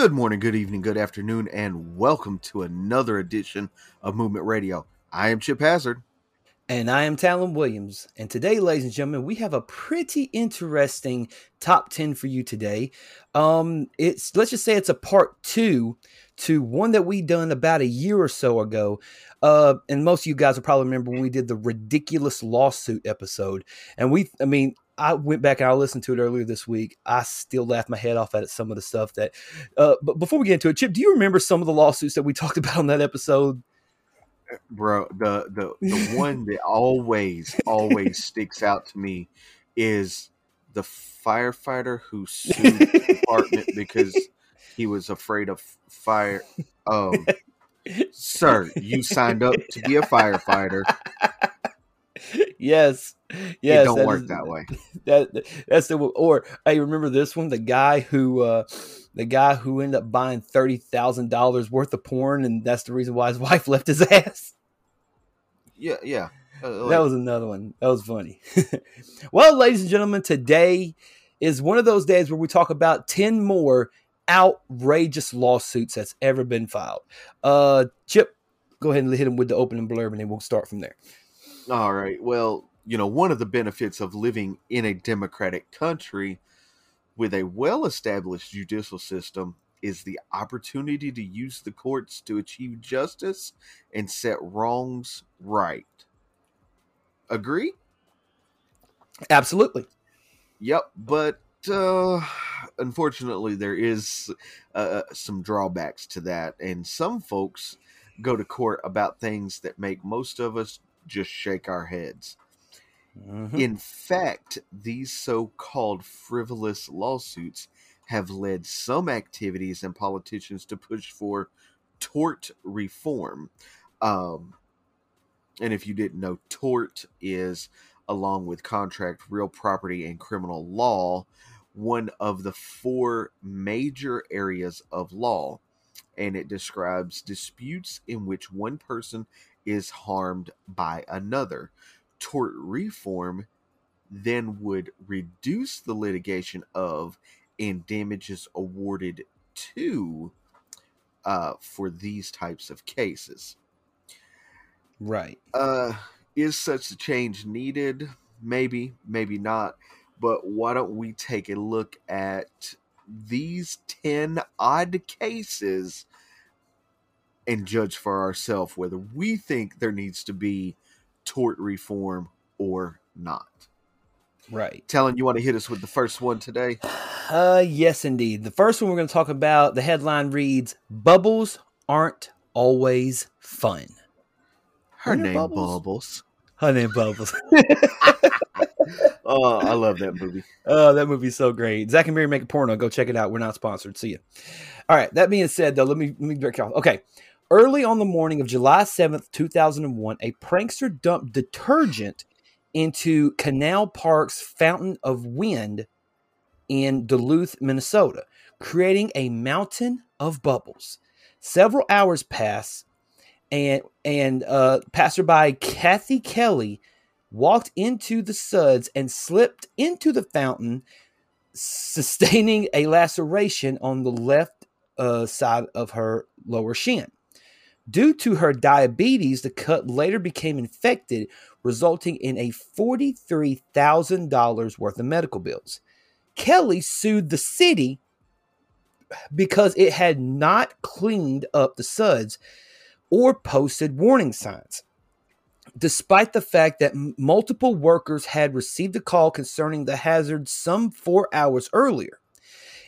Good morning, good evening, good afternoon, and welcome to another edition of Movement Radio. I am Chip Hazard. And I am Talon Williams. And today, ladies and gentlemen, we have a pretty interesting top 10 for you today. Let's just say it's a part two to one that we done about a year or so ago. And most of you guys will probably remember when we did the ridiculous lawsuit episode. And I went back and I listened to it earlier this week. I still laughed my head off at some of the stuff that, but before we get into it, Chip, do you remember some of the lawsuits that we talked about on that episode? Bro, the one that always sticks out to me is the firefighter who sued the department because he was afraid of fire. Sir, you signed up to be a firefighter. Yes. It don't work that way. That's remember this one? The guy who ended up buying $30,000 worth of porn, and that's the reason why his wife left his ass. Yeah. That was another one. That was funny. Well, ladies and gentlemen, today is one of those days where we talk about 10 more outrageous lawsuits that's ever been filed. Chip, go ahead and hit him with the opening blurb, and then we'll start from there. All right. Well, one of the benefits of living in a democratic country with a well-established judicial system is the opportunity to use the courts to achieve justice and set wrongs right. Agree? Absolutely. Yep. But unfortunately, there is some drawbacks to that. And some folks go to court about things that make most of us just shake our heads. Mm-hmm. In fact, these so-called frivolous lawsuits have led some activities and politicians to push for tort reform. And if you didn't know, tort is, along with contract, real property, and criminal law, one of the four major areas of law. And it describes disputes in which one person is harmed by another. Tort reform then would reduce the litigation of and damages awarded to for these types of cases. Right. Is such a change needed? Maybe, maybe not. But why don't we take a look at these 10 odd cases and judge for ourselves whether we think there needs to be tort reform or not. Right. Talon, you want to hit us with the first one today? Yes, indeed. The first one we're going to talk about, the headline reads, "Bubbles Aren't Always Fun." Her name Bubbles. Oh, I love that movie. Oh, that movie's so great. Zach and Mary Make a Porno. Go check it out. We're not sponsored. See you. All right. That being said, though, let me direct you off. Okay. Early on the morning of July 7th, 2001, a prankster dumped detergent into Canal Park's Fountain of Wind in Duluth, Minnesota, creating a mountain of bubbles. Several hours pass, and passerby Kathy Kelly walked into the suds and slipped into the fountain, sustaining a laceration on the left side of her lower shin. Due to her diabetes, the cut later became infected, resulting in a $43,000 worth of medical bills. Kelly sued the city because it had not cleaned up the suds or posted warning signs. Despite the fact that multiple workers had received a call concerning the hazard some 4 hours earlier.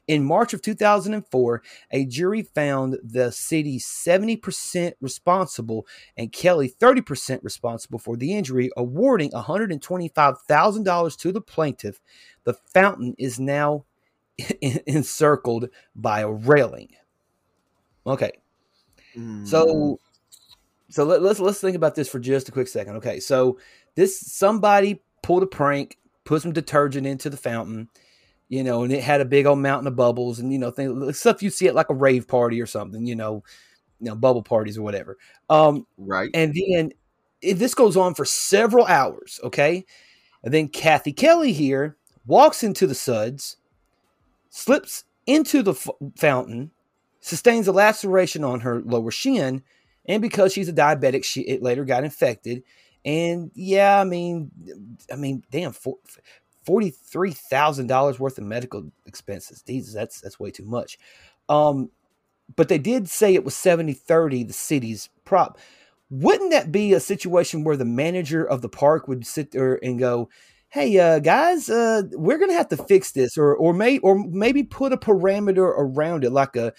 In March of 2004, a jury found the city 70% responsible and Kelly 30% responsible for the injury, awarding $125,000 to the plaintiff. The fountain is now encircled by a railing. Okay. So let's think about this for just a quick second. Okay, so somebody pulled a prank, put some detergent into the fountain, and it had a big old mountain of bubbles and things, stuff you see at like a rave party or something, bubble parties or whatever. Right. And then this goes on for several hours, okay? And then Kathy Kelly here walks into the suds, slips into the fountain, sustains a laceration on her lower shin, and because she's a diabetic, it later got infected. And yeah, I mean, damn, $43,000 worth of medical expenses. Jesus, that's way too much. But they did say it was 70-30, the city's prop. Wouldn't that be a situation where the manager of the park would sit there and go, hey, guys, we're going to have to fix this, or maybe put a parameter around it, like a,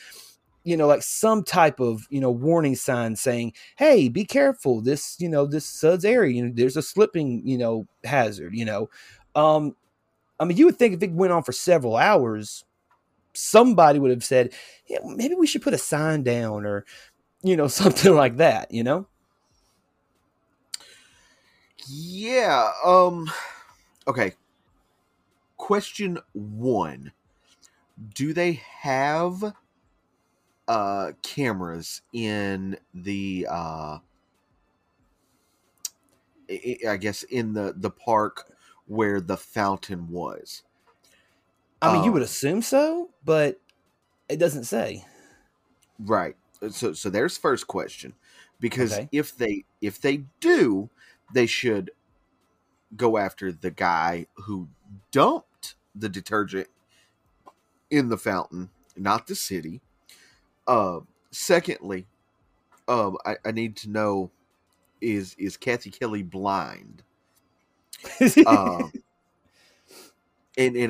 you know, like some type of, you know, warning sign saying, hey, be careful. This, you know, this suds area, you know, there's a slipping, you know, hazard, you know. I mean, you would think if it went on for several hours, somebody would have said, yeah, maybe we should put a sign down, or, you know, something like that, you know? Yeah. Okay. Question one. Do they have cameras in the I guess in the park where the fountain was? I mean, you would assume so, but it doesn't say. Right. So there's first question, because if they do, they should go after the guy who dumped the detergent in the fountain, not the city. Secondly, I need to know, is Kathy Kelly blind? And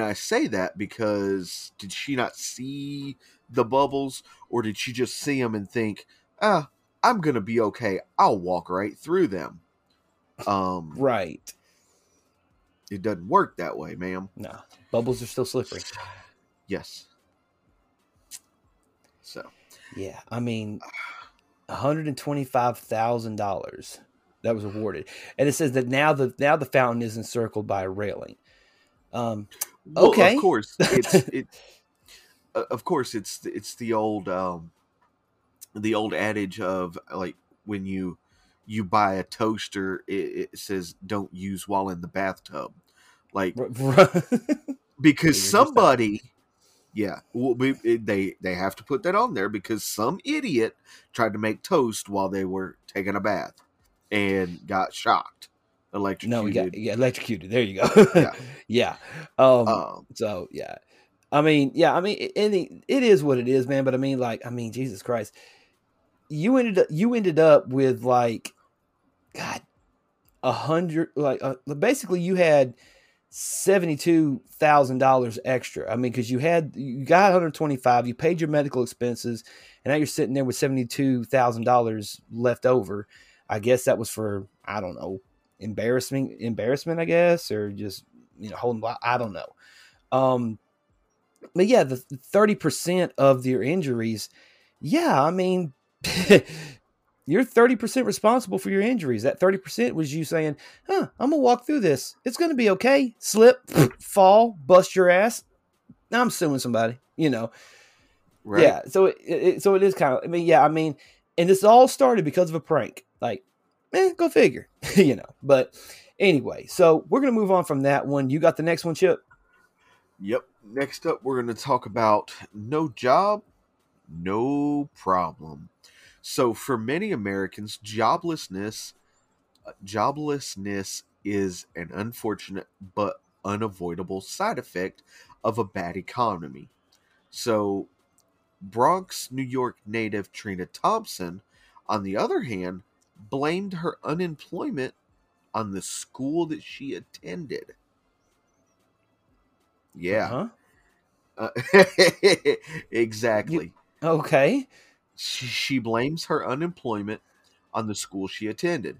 I say that because did she not see the bubbles, or did she just see them and think, I'm going to be okay. I'll walk right through them. Right. It doesn't work that way, ma'am. No. Bubbles are still slippery. Yes. So. Yeah. I mean, $125,000 that was awarded. And it says that now the fountain is encircled by a railing. Okay. Well, of course, it's the old adage of, like, when you buy a toaster, it says don't use while in the bathtub, like, because they have to put that on there because some idiot tried to make toast while they were taking a bath and got shocked. Electrocuted. No, yeah, electrocuted. There you go. Yeah. Yeah. So yeah, I mean, it is what it is, man. But I mean, like, Jesus Christ, you ended up with, like, God, 100, like, basically you had $72,000 extra. I mean, because you got 125, you paid your medical expenses, and now you're sitting there with $72,000 left over. I guess that was for, I don't know, embarrassment, I guess, or just, you know, holding, I don't know. But yeah, the 30% of your injuries. Yeah. I mean, you're 30% responsible for your injuries. That 30% was you saying, I'm gonna walk through this. It's going to be okay. Slip, fall, bust your ass. I'm suing somebody, you know? Right. Yeah. So it is kind of, and this all started because of a prank. Like, go figure, you know. But anyway, so we're going to move on from that one. You got the next one, Chip? Yep. Next up, we're going to talk about no job, no problem. So for many Americans, joblessness is an unfortunate but unavoidable side effect of a bad economy. So Bronx, New York native Trina Thompson, on the other hand, blamed her unemployment on the school that she attended. Yeah. Uh-huh. Exactly. Okay. She blames her unemployment on the school she attended.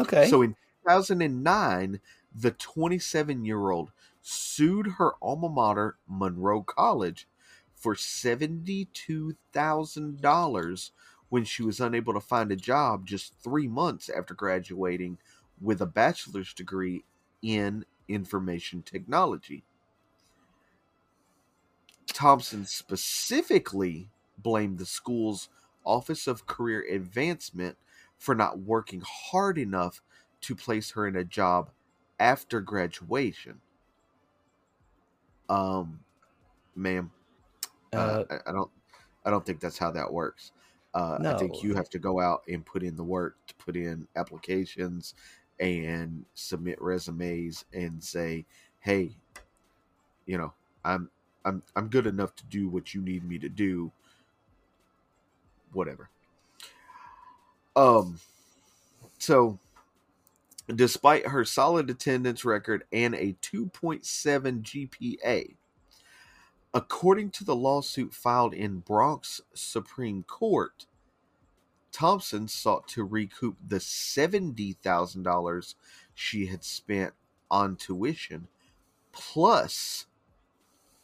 Okay. So in 2009, the 27-year-old sued her alma mater, Monroe College, for $72,000 when she was unable to find a job just 3 months after graduating with a bachelor's degree in information technology. Thompson specifically blamed the school's Office of Career Advancement for not working hard enough to place her in a job after graduation. Ma'am, I don't. I don't think that's how that works. No. I think you have to go out and put in the work, to put in applications and submit resumes and say, hey, you know, I'm good enough to do what you need me to do. Whatever. So despite her solid attendance record and a 2.7 GPA, according to the lawsuit filed in Bronx Supreme Court, Thompson sought to recoup the $70,000 she had spent on tuition, plus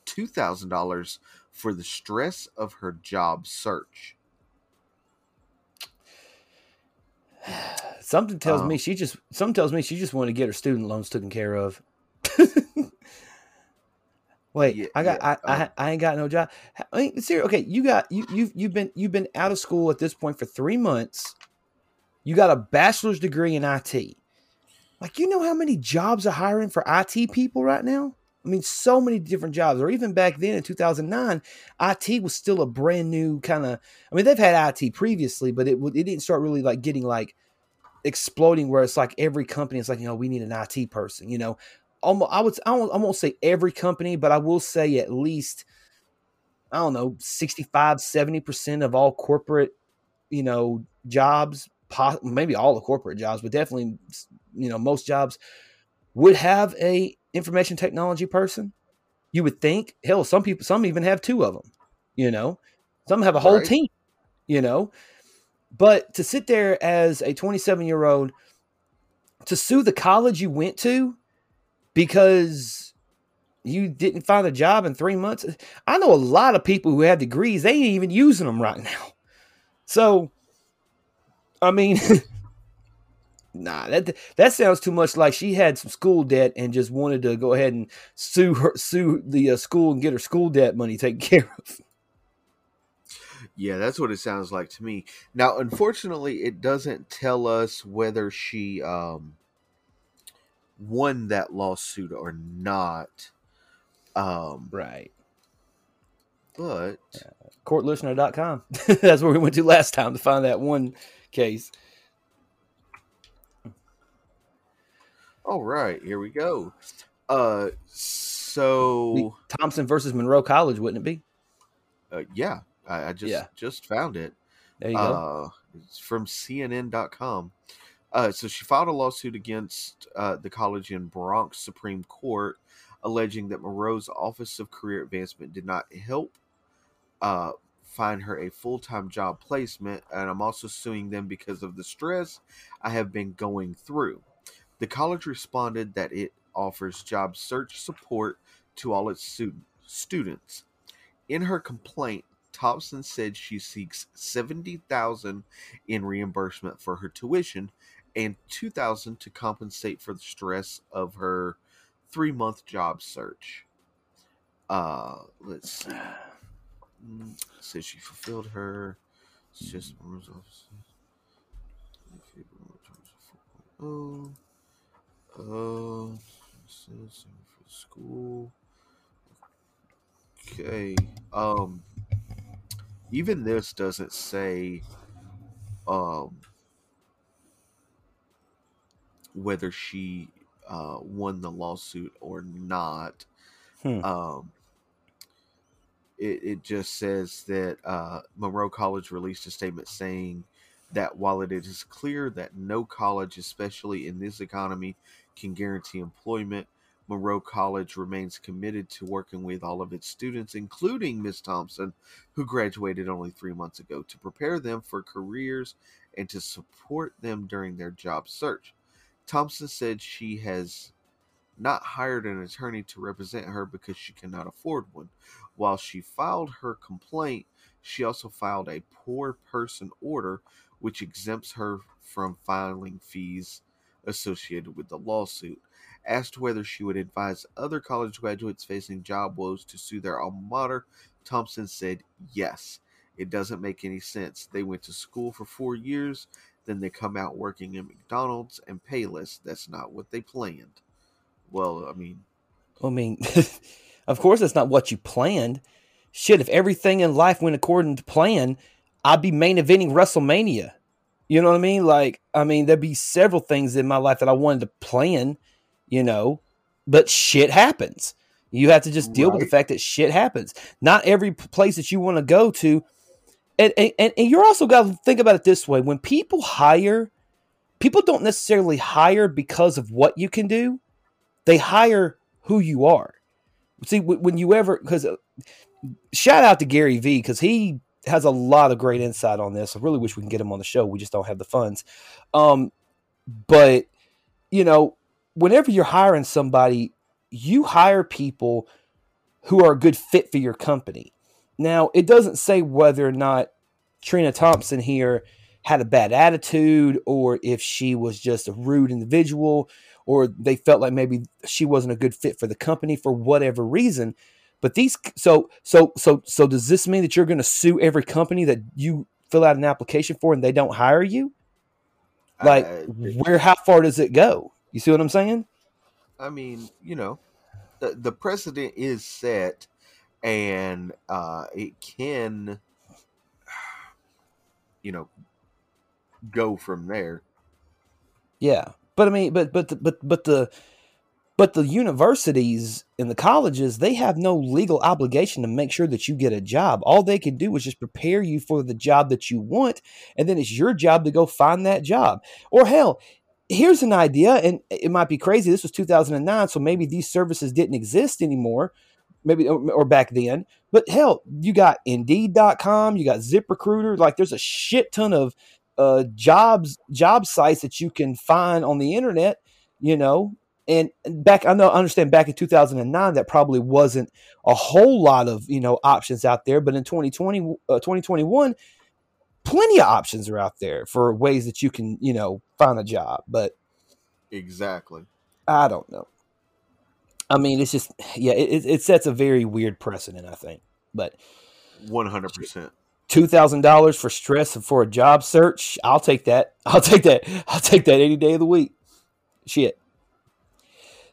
$2,000 for the stress of her job search. Something tells me she just wanted to get her student loans taken care of. Wait, yeah, I ain't got no job. I mean, seriously, okay, you've been out of school at this point for 3 months. You got a bachelor's degree in IT. Like, you know how many jobs are hiring for IT people right now? I mean, so many different jobs. Or even back then in 2009, IT was still a brand new kind of, I mean, they've had IT previously, but it didn't start really like getting like exploding where it's like every company is like, you know, we need an IT person, you know, almost, I won't say every company, but I will say at least, I don't know, 65, 70% of all corporate, you know, jobs, maybe all the corporate jobs, but definitely, you know, most jobs would have a information technology person, you would think. Hell, some even have two of them, you know, some have a whole team, you know, but to sit there as a 27-year-old to sue the college you went to because you didn't find a job in 3 months. I know a lot of people who have degrees. They ain't even using them right now. So, I mean, nah, that sounds too much like she had some school debt and just wanted to go ahead and sue the school and get her school debt money taken care of. Yeah, that's what it sounds like to me. Now, unfortunately, it doesn't tell us whether she won that lawsuit or not. Right. But courtlistener.com. That's where we went to last time to find that one case. All right, here we go. So Thompson versus Monroe College, wouldn't it be? Yeah, I just found it. There you go. It's from CNN.com. So she filed a lawsuit against the college in Bronx Supreme Court, alleging that Monroe's Office of Career Advancement did not help find her a full-time job placement. And I'm also suing them because of the stress I have been going through. The college responded that it offers job search support to all its students. In her complaint, Thompson said she seeks $70,000 in reimbursement for her tuition and $2,000 to compensate for the stress of her 3-month job search. Let's see. So she fulfilled her. It's just results. Oh. For school. Okay. Even this doesn't say whether she won the lawsuit or not. It just says that Monroe College released a statement saying that while it is clear that no college, especially in this economy, can guarantee employment, Monroe College remains committed to working with all of its students, including Ms. Thompson, who graduated only 3 months ago, to prepare them for careers and to support them during their job search. Thompson said she has not hired an attorney to represent her because she cannot afford one. While she filed her complaint, she also filed a poor person order, which exempts her from filing fees associated with the lawsuit. Asked whether she would advise other college graduates facing job woes to sue their alma mater, Thompson said yes. It doesn't make any sense. They went to school for 4 years, then they come out working in McDonald's and Payless. That's not what they planned. Well, I mean... of course that's not what you planned. shit, if everything in life went according to plan, I'd be main eventing WrestleMania. You know what I mean? Like, I mean, there'd be several things in my life that I wanted to plan, you know, but shit happens. You have to just deal with the fact that shit happens. Not every place that you want to go to. And you're also got to think about it this way. When people hire, people don't necessarily hire because of what you can do. They hire who you are. See, when you ever, because shout out to Gary V, because he has a lot of great insight on this. I really wish we can get him on the show. We just don't have the funds. But, you know, whenever you're hiring somebody, you hire people who are a good fit for your company. Now, it doesn't say whether or not Trina Thompson here had a bad attitude, or if she was just a rude individual, or they felt like maybe she wasn't a good fit for the company for whatever reason. But these, so does this mean that you're going to sue every company that you fill out an application for and they don't hire you? Like, where, how far does it go? You see what I'm saying? I mean, you know, the precedent is set, and it can, you know, go from there. Yeah. But I mean, but the universities and the colleges, they have no legal obligation to make sure that you get a job. All they can do is just prepare you for the job that you want, and then it's your job to go find that job. Or hell, here's an idea, and it might be crazy. This was 2009, so maybe these services didn't exist anymore, maybe, or back then. But hell, you got Indeed.com, you got ZipRecruiter. Like, there's a shit ton of job sites that you can find on the internet, you know. And back, I understand back in 2009, that probably wasn't a whole lot of, you know, options out there. But in 2021, plenty of options are out there for ways that you can, you know, find a job. But exactly, I don't know. I mean, it's just, yeah, it sets a very weird precedent, I think. But 100%. $2,000 for stress and for a job search. I'll take that. I'll take that any day of the week. Shit.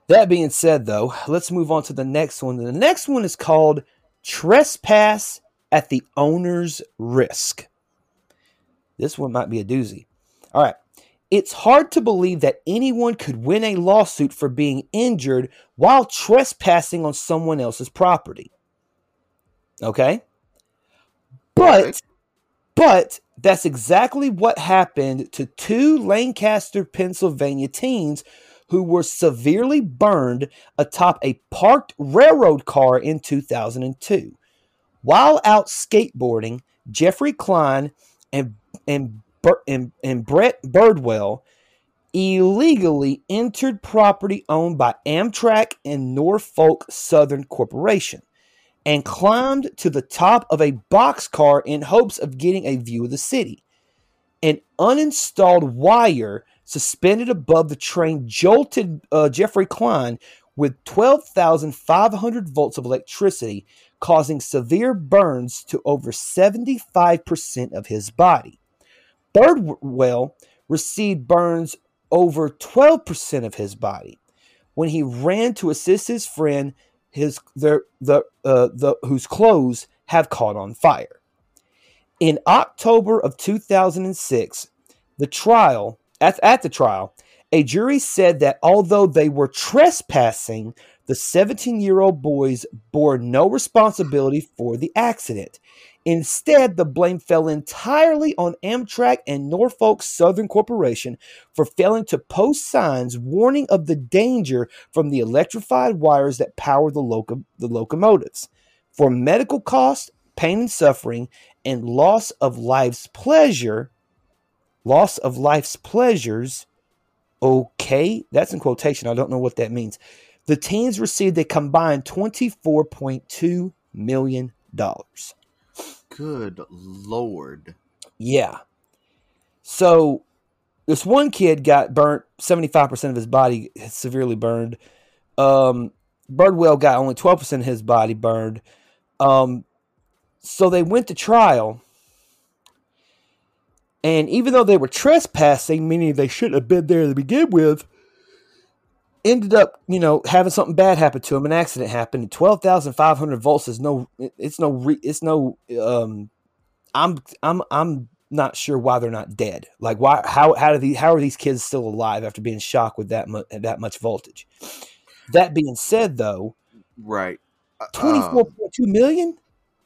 That being said, though, let's move on to the next one. The next one is called Trespass at the Owner's Risk. This one might be a doozy. All right. It's hard to believe that anyone could win a lawsuit for being injured while trespassing on someone else's property. Okay? But that's exactly what happened to two Lancaster, Pennsylvania teens who were severely burned atop a parked railroad car in 2002. While out skateboarding, Jeffrey Klein and Brett Birdwell illegally entered property owned by Amtrak and Norfolk Southern Corporation, and climbed to the top of a boxcar in hopes of getting a view of the city. An uninstalled wire suspended above the train jolted Jeffrey Klein with 12,500 volts of electricity, causing severe burns to over 75% of his body. Birdwell received burns over 12% of his body. When he ran to assist his friend, whose clothes have caught on fire. In October of 2006, at the trial, a jury said that although they were trespassing, the 17-year-old boys bore no responsibility for the accident. Instead, the blame fell entirely on Amtrak and Norfolk Southern Corporation for failing to post signs warning of the danger from the electrified wires that power the locomotives. For medical costs, pain and suffering, and loss of life's pleasures, okay, that's in quotation. I don't know what that means. The teens received a combined $24.2 million. Good Lord. Yeah. So this one kid got burnt. 75% of his body severely burned. Birdwell got only 12% of his body burned. So they went to trial. And even though they were trespassing, meaning they shouldn't have been there to begin with, ended up, you know, having something bad happen to him. An accident happened. And 12,500 volts is no. I'm not sure why they're not dead. Like, why? How are these kids still alive after being shocked with that much voltage? That being said, though, right, 24.2 million.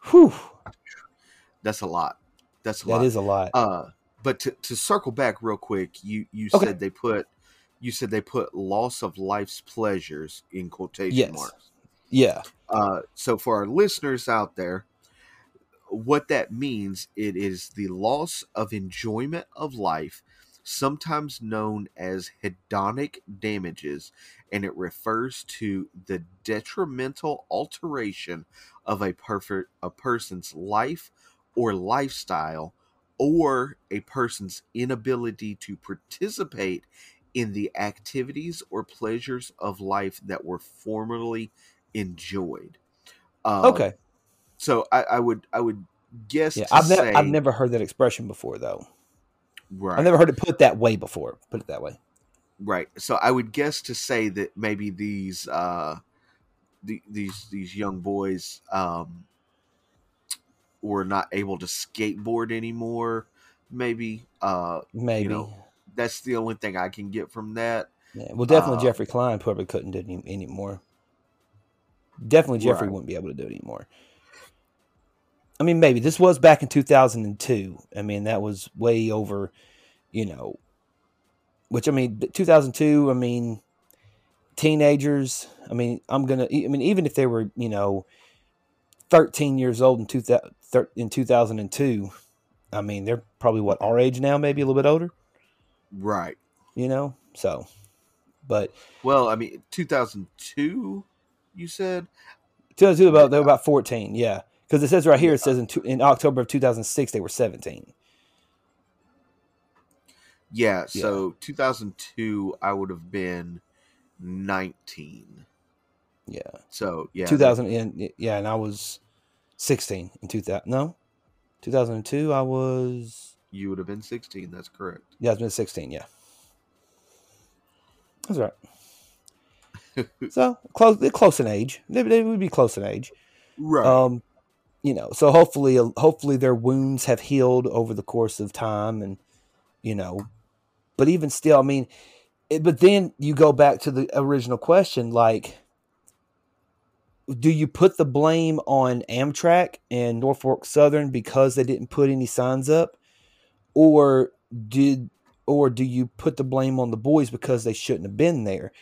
Whew, that's a lot. That is a lot. But to circle back real quick, you okay. said they put loss of life's pleasures in quotation yes. marks. Yeah. So for our listeners out there, what that means, it is the loss of enjoyment of life, sometimes known as hedonic damages, and it refers to the detrimental alteration of a person's life or lifestyle, or a person's inability to participate in the activities or pleasures of life that were formerly enjoyed. Okay. So I would guess. Yeah, I've never heard that expression before, though. Right. I've never heard it put that way before. Put it that way. Right. So I would guess to say that maybe these young boys were not able to skateboard anymore. Maybe. Maybe. You know, that's the only thing I can get from that. Yeah, well, definitely Jeffrey Klein probably couldn't do it anymore. Definitely Jeffrey right. wouldn't be able to do it anymore. I mean, maybe. This was back in 2002. I mean, that was way over, you know, which, I mean, 2002, I mean, teenagers, I mean, even if they were, you know, 13 years old in 2002, I mean, they're probably, what, our age now, maybe a little bit older? Right. You know, so, but. Well, I mean, 2002, you said? 2002, they were about 14, yeah. Because it says right here, it says in October of 2006, they were 17. Yeah, so yeah. 2002, I would have been 19. Yeah. So, yeah. 2000, and I was 16 in 2000. No? 2002, I was... You would have been 16, that's correct. Yeah, I've been 16, yeah. That's right. So, close in age. They would be close in age. Right. You know, so hopefully their wounds have healed over the course of time, and you know, but even still, I mean, but then you go back to the original question, like, do you put the blame on Amtrak and Norfolk Southern because they didn't put any signs up, or do you put the blame on the boys because they shouldn't have been there?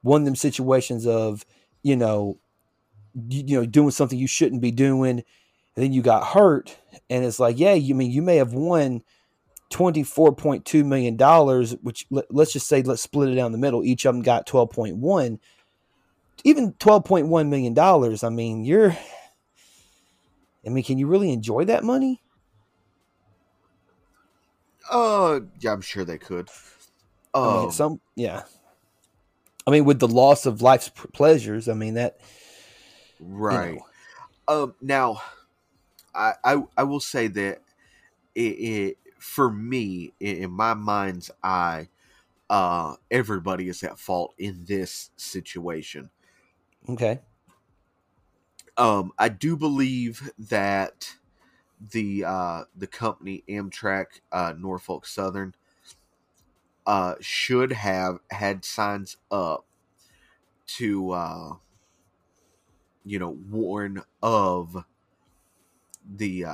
One of them situations of, you know, doing something you shouldn't be doing. And then you got hurt, and it's like, yeah, you may have won $24.2 million, which let's just say, let's split it down the middle. Each of them got 12.1, even $12.1 million. I mean, can you really enjoy that money? Yeah, I'm sure they could. I mean, yeah. I mean, with the loss of life's pleasures, I mean, that, right. You know. Now, I will say that it for me, in my mind's eye, everybody is at fault in this situation. Okay. I do believe that the company Amtrak, Norfolk Southern, should have had signs up to warn of the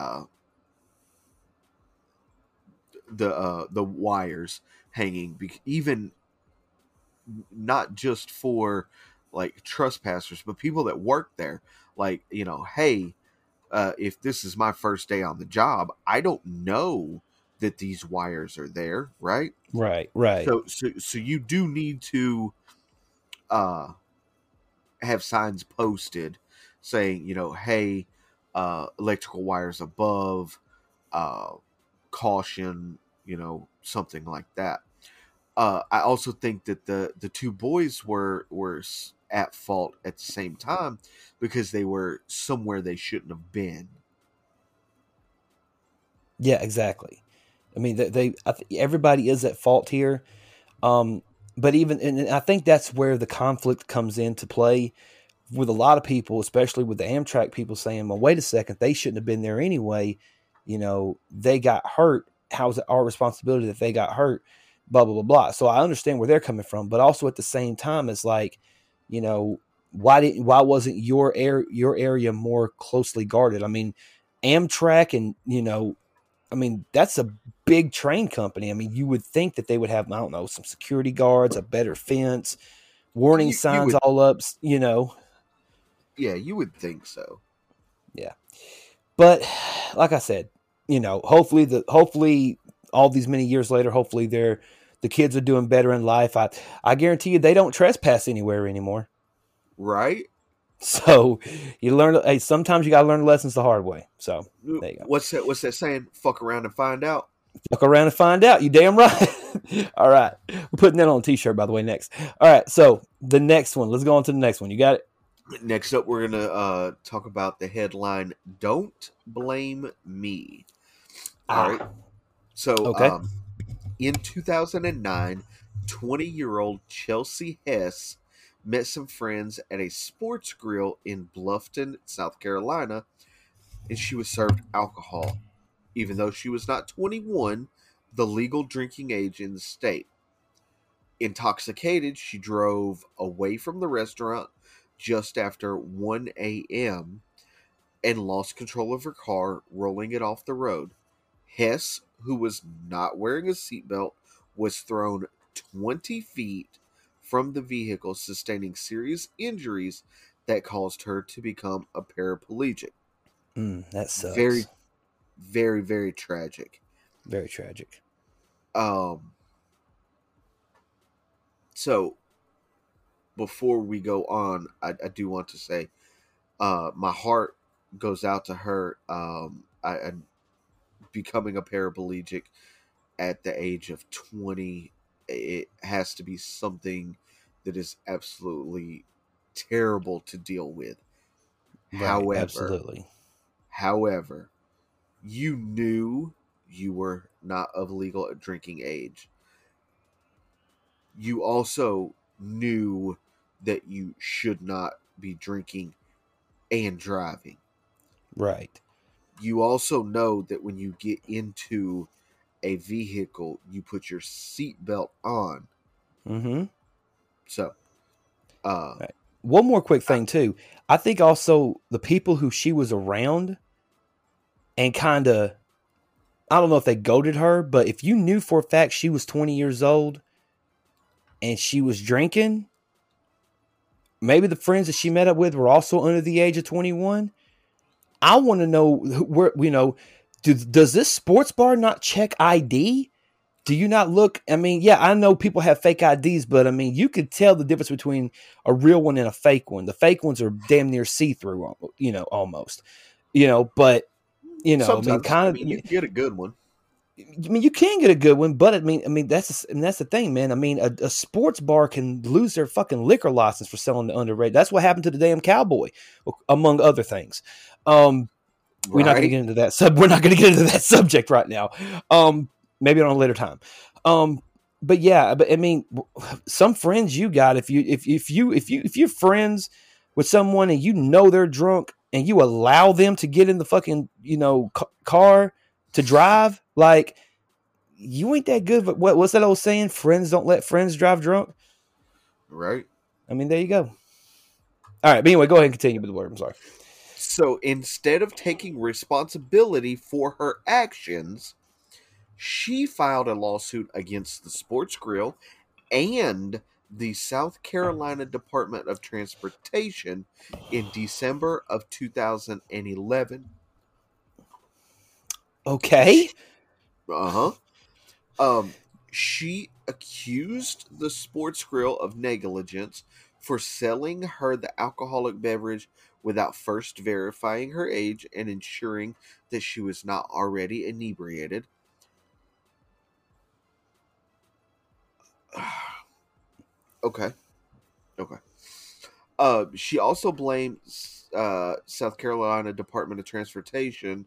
wires hanging, even not just for like trespassers, but people that work there. Like, you know, hey, if this is my first day on the job, I don't know that these wires are there, right? Right. So you do need to, have signs posted saying, you know, hey, electrical wires above, caution, you know, something like that. I also think that the two boys were at fault at the same time because they were somewhere they shouldn't have been. Yeah, exactly. I mean, everybody is at fault here. But even, and I think that's where the conflict comes into play with a lot of people, especially with the Amtrak people saying, well, wait a second, they shouldn't have been there anyway. You know, they got hurt. How is it our responsibility that they got hurt? Blah, blah, blah, blah. So I understand where they're coming from, but also at the same time, it's like, you know, why wasn't your area more closely guarded? I mean, Amtrak and, you know, I mean, that's a big train company. I mean, you would think that they would have, I don't know, some security guards, a better fence, warning signs all up, you know. Yeah, you would think so. Yeah. But like I said, you know, hopefully all these many years later, hopefully the kids are doing better in life. I guarantee you they don't trespass anywhere anymore. Right. So you learn. Hey, sometimes you got to learn lessons the hard way. So there you go. What's that saying? Fuck around and find out. Fuck around and find out. You damn right. All right. We're putting that on a t-shirt, by the way, next. All right. So the next one, let's go on to the next one. You got it. Next up, we're going to talk about the headline, Don't Blame Me. All right. So okay. In 2009, 20-year-old Chelsea Hess met some friends at a sports grill in Bluffton, South Carolina, and she was served alcohol, even though she was not 21, the legal drinking age in the state. Intoxicated, she drove away from the restaurant just after 1 a.m. and lost control of her car, rolling it off the road. Hess, who was not wearing a seatbelt, was thrown 20 feet from the vehicle, sustaining serious injuries that caused her to become a paraplegic. That sucks. Very, very, very tragic. Very tragic. So, before we go on, I do want to say my heart goes out to her. I'm becoming a paraplegic at the age of 20. It has to be something that is absolutely terrible to deal with. Right, however, you knew you were not of legal drinking age. You also knew that you should not be drinking and driving. Right. You also know that when you get into a vehicle, you put your seatbelt on. Mm-hmm. So, right. One more quick thing too. I think also the people who she was around and kind of, I don't know if they goaded her, but if you knew for a fact she was 20 years old and she was drinking, maybe the friends that she met up with were also under the age of 21. I want to know where, you know, does this sports bar not check ID? Do you not look? I mean, yeah, I know people have fake IDs, but I mean, you could tell the difference between a real one and a fake one. The fake ones are damn near see-through, you know, almost, you know, but, you know, sometimes, I mean, kind of, I mean, you get a good one. I mean, you can get a good one, but I mean, that's the thing, man. I mean, a sports bar can lose their fucking liquor license for selling the underage. That's what happened to the damn Cowboy, among other things. Right. We're not going to get into that subject right now. Maybe on a later time. But yeah, but I mean, some friends you got, if you're friends with someone and you know they're drunk and you allow them to get in the fucking, you know, car to drive, like, you ain't that good. But what's that old saying? Friends don't let friends drive drunk. Right. I mean, there you go. All right. But anyway, go ahead and continue with the word. I'm sorry. So instead of taking responsibility for her actions, she filed a lawsuit against the sports grill and the South Carolina Department of Transportation in December of 2011. Okay. Uh-huh. She accused the sports grill of negligence for selling her the alcoholic beverage without first verifying her age and ensuring that she was not already inebriated. Okay. She also blames South Carolina Department of Transportation,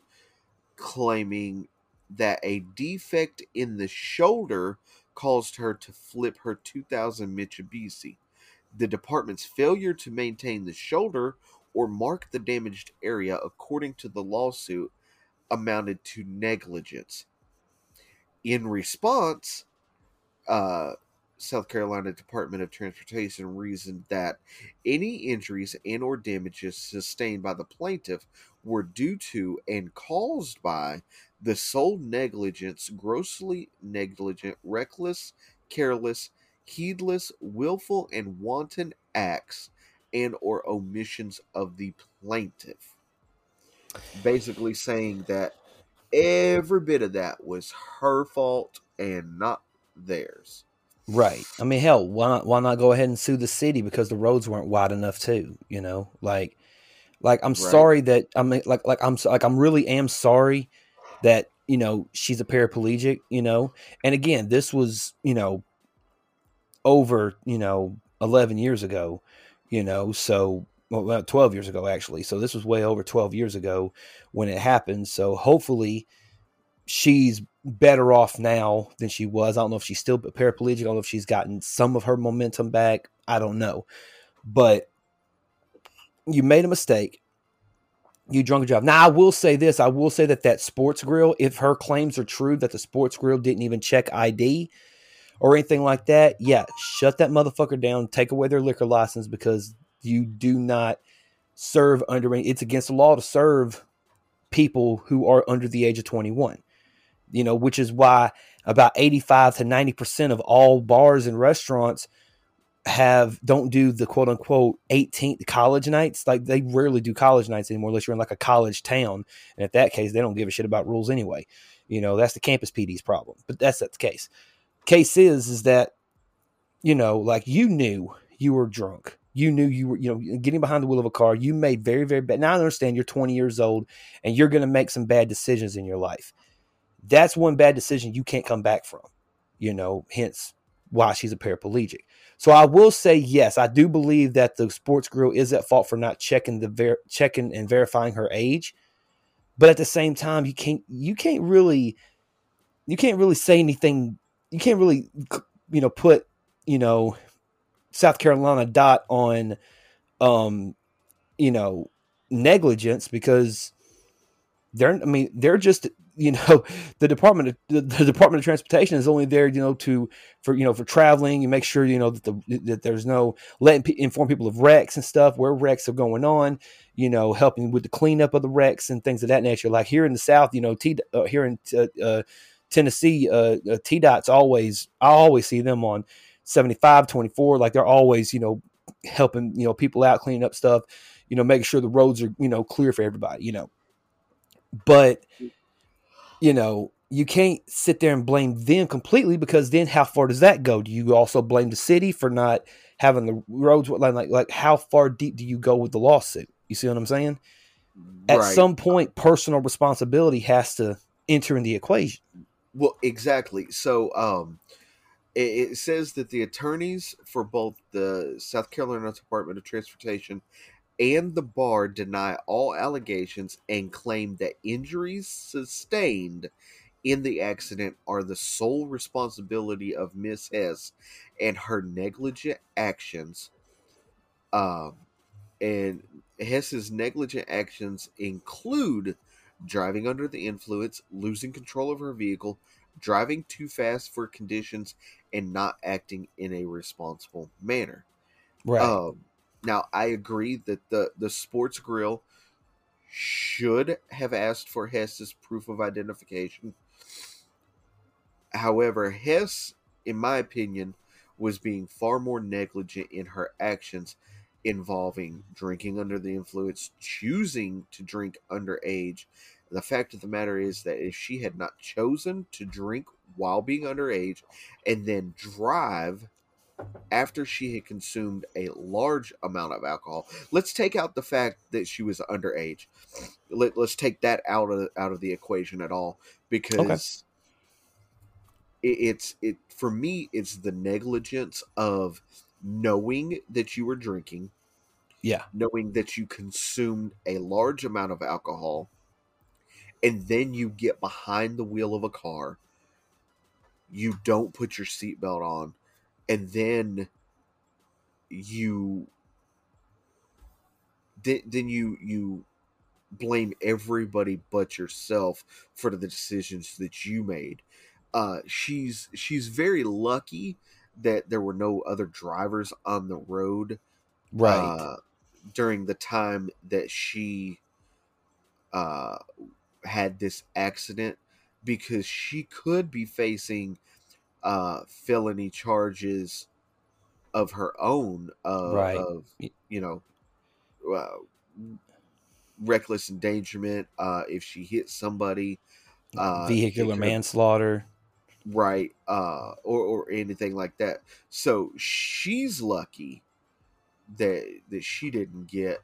claiming that a defect in the shoulder caused her to flip her 2000 Mitsubishi. The department's failure to maintain the shoulder or mark the damaged area, according to the lawsuit, amounted to negligence. In response, South Carolina Department of Transportation reasoned that any injuries and or damages sustained by the plaintiff were due to and caused by the sole negligence, grossly negligent, reckless, careless, heedless, willful, and wanton acts and or omissions of the plaintiff. Basically saying that every bit of that was her fault and not theirs. Right. I mean, hell, why not go ahead and sue the city because the roads weren't wide enough too, you know? Like I'm sorry that I really am sorry that, you know, she's a paraplegic, you know. And again, this was, you know, over, you know, 11 years ago, you know, so well, 12 years ago actually. So this was way over 12 years ago when it happened. So hopefully she's better off now than she was. I don't know if she's still paraplegic. I don't know if she's gotten some of her momentum back. I don't know. But you made a mistake. You drunk and drive. Now, I will say this. I will say that that sports grill, if her claims are true, that the sports grill didn't even check ID or anything like that, yeah, shut that motherfucker down. Take away their liquor license because you do not serve under any. It's against the law to serve people who are under the age of 21. You know, which is why about 85 to 90% of all bars and restaurants don't do the quote unquote 18th college nights. Like they rarely do college nights anymore unless you're in like a college town. And in that case, they don't give a shit about rules anyway. You know, that's the campus PD's problem, but that's the case. Case is that, you know, like you knew you were drunk. You knew you were, you know, getting behind the wheel of a car. You made very, very bad. Now I understand you're 20 years old and you're going to make some bad decisions in your life. That's one bad decision you can't come back from, you know, hence why she's a paraplegic. So I will say, yes, I do believe that the sports grill is at fault for not checking checking and verifying her age. But at the same time, you can't really say anything. You can't really, you know, put, you know, South Carolina dot on, you know, negligence because they're just, you know, the Department of Transportation is only there, you know, for traveling and make sure, you know, that there's no inform people of wrecks and stuff, where wrecks are going on, you know, helping with the cleanup of the wrecks and things of that nature. Like here in the South, you know, Tennessee, T-Dot's I always see them on 75, 24. Like they're always, you know, helping, you know, people out, cleaning up stuff, you know, making sure the roads are, you know, clear for everybody, you know. But, you know, you can't sit there and blame them completely because then how far does that go? Do you also blame the city for not having the roads? Like how far deep do you go with the lawsuit? You see what I'm saying? Right. At some point, personal responsibility has to enter in the equation. Well, exactly. So it says that the attorneys for both the South Carolina Department of Transportation and the bar deny all allegations and claim that injuries sustained in the accident are the sole responsibility of Ms. Hess and her negligent actions. And Hess's negligent actions include driving under the influence, losing control of her vehicle, driving too fast for conditions, and not acting in a responsible manner. Right. Now, I agree that the sports grill should have asked for Hess's proof of identification. However, Hess, in my opinion, was being far more negligent in her actions involving drinking under the influence, choosing to drink underage. The fact of the matter is that if she had not chosen to drink while being underage and then drive after she had consumed a large amount of alcohol, let's take out the fact that she was underage. Let's take that out of the equation at all, because it's for me, it's the negligence of knowing that you were drinking, knowing that you consumed a large amount of alcohol, and then you get behind the wheel of a car you don't put your seatbelt on, and then you blame everybody but yourself for the decisions that you made. She's very lucky that there were no other drivers on the road, right, during the time that she had this accident, because she could be facing felony charges of her own, right, of, you know, reckless endangerment, if she hit somebody, vehicular manslaughter, right, or anything like that. So she's lucky that she didn't get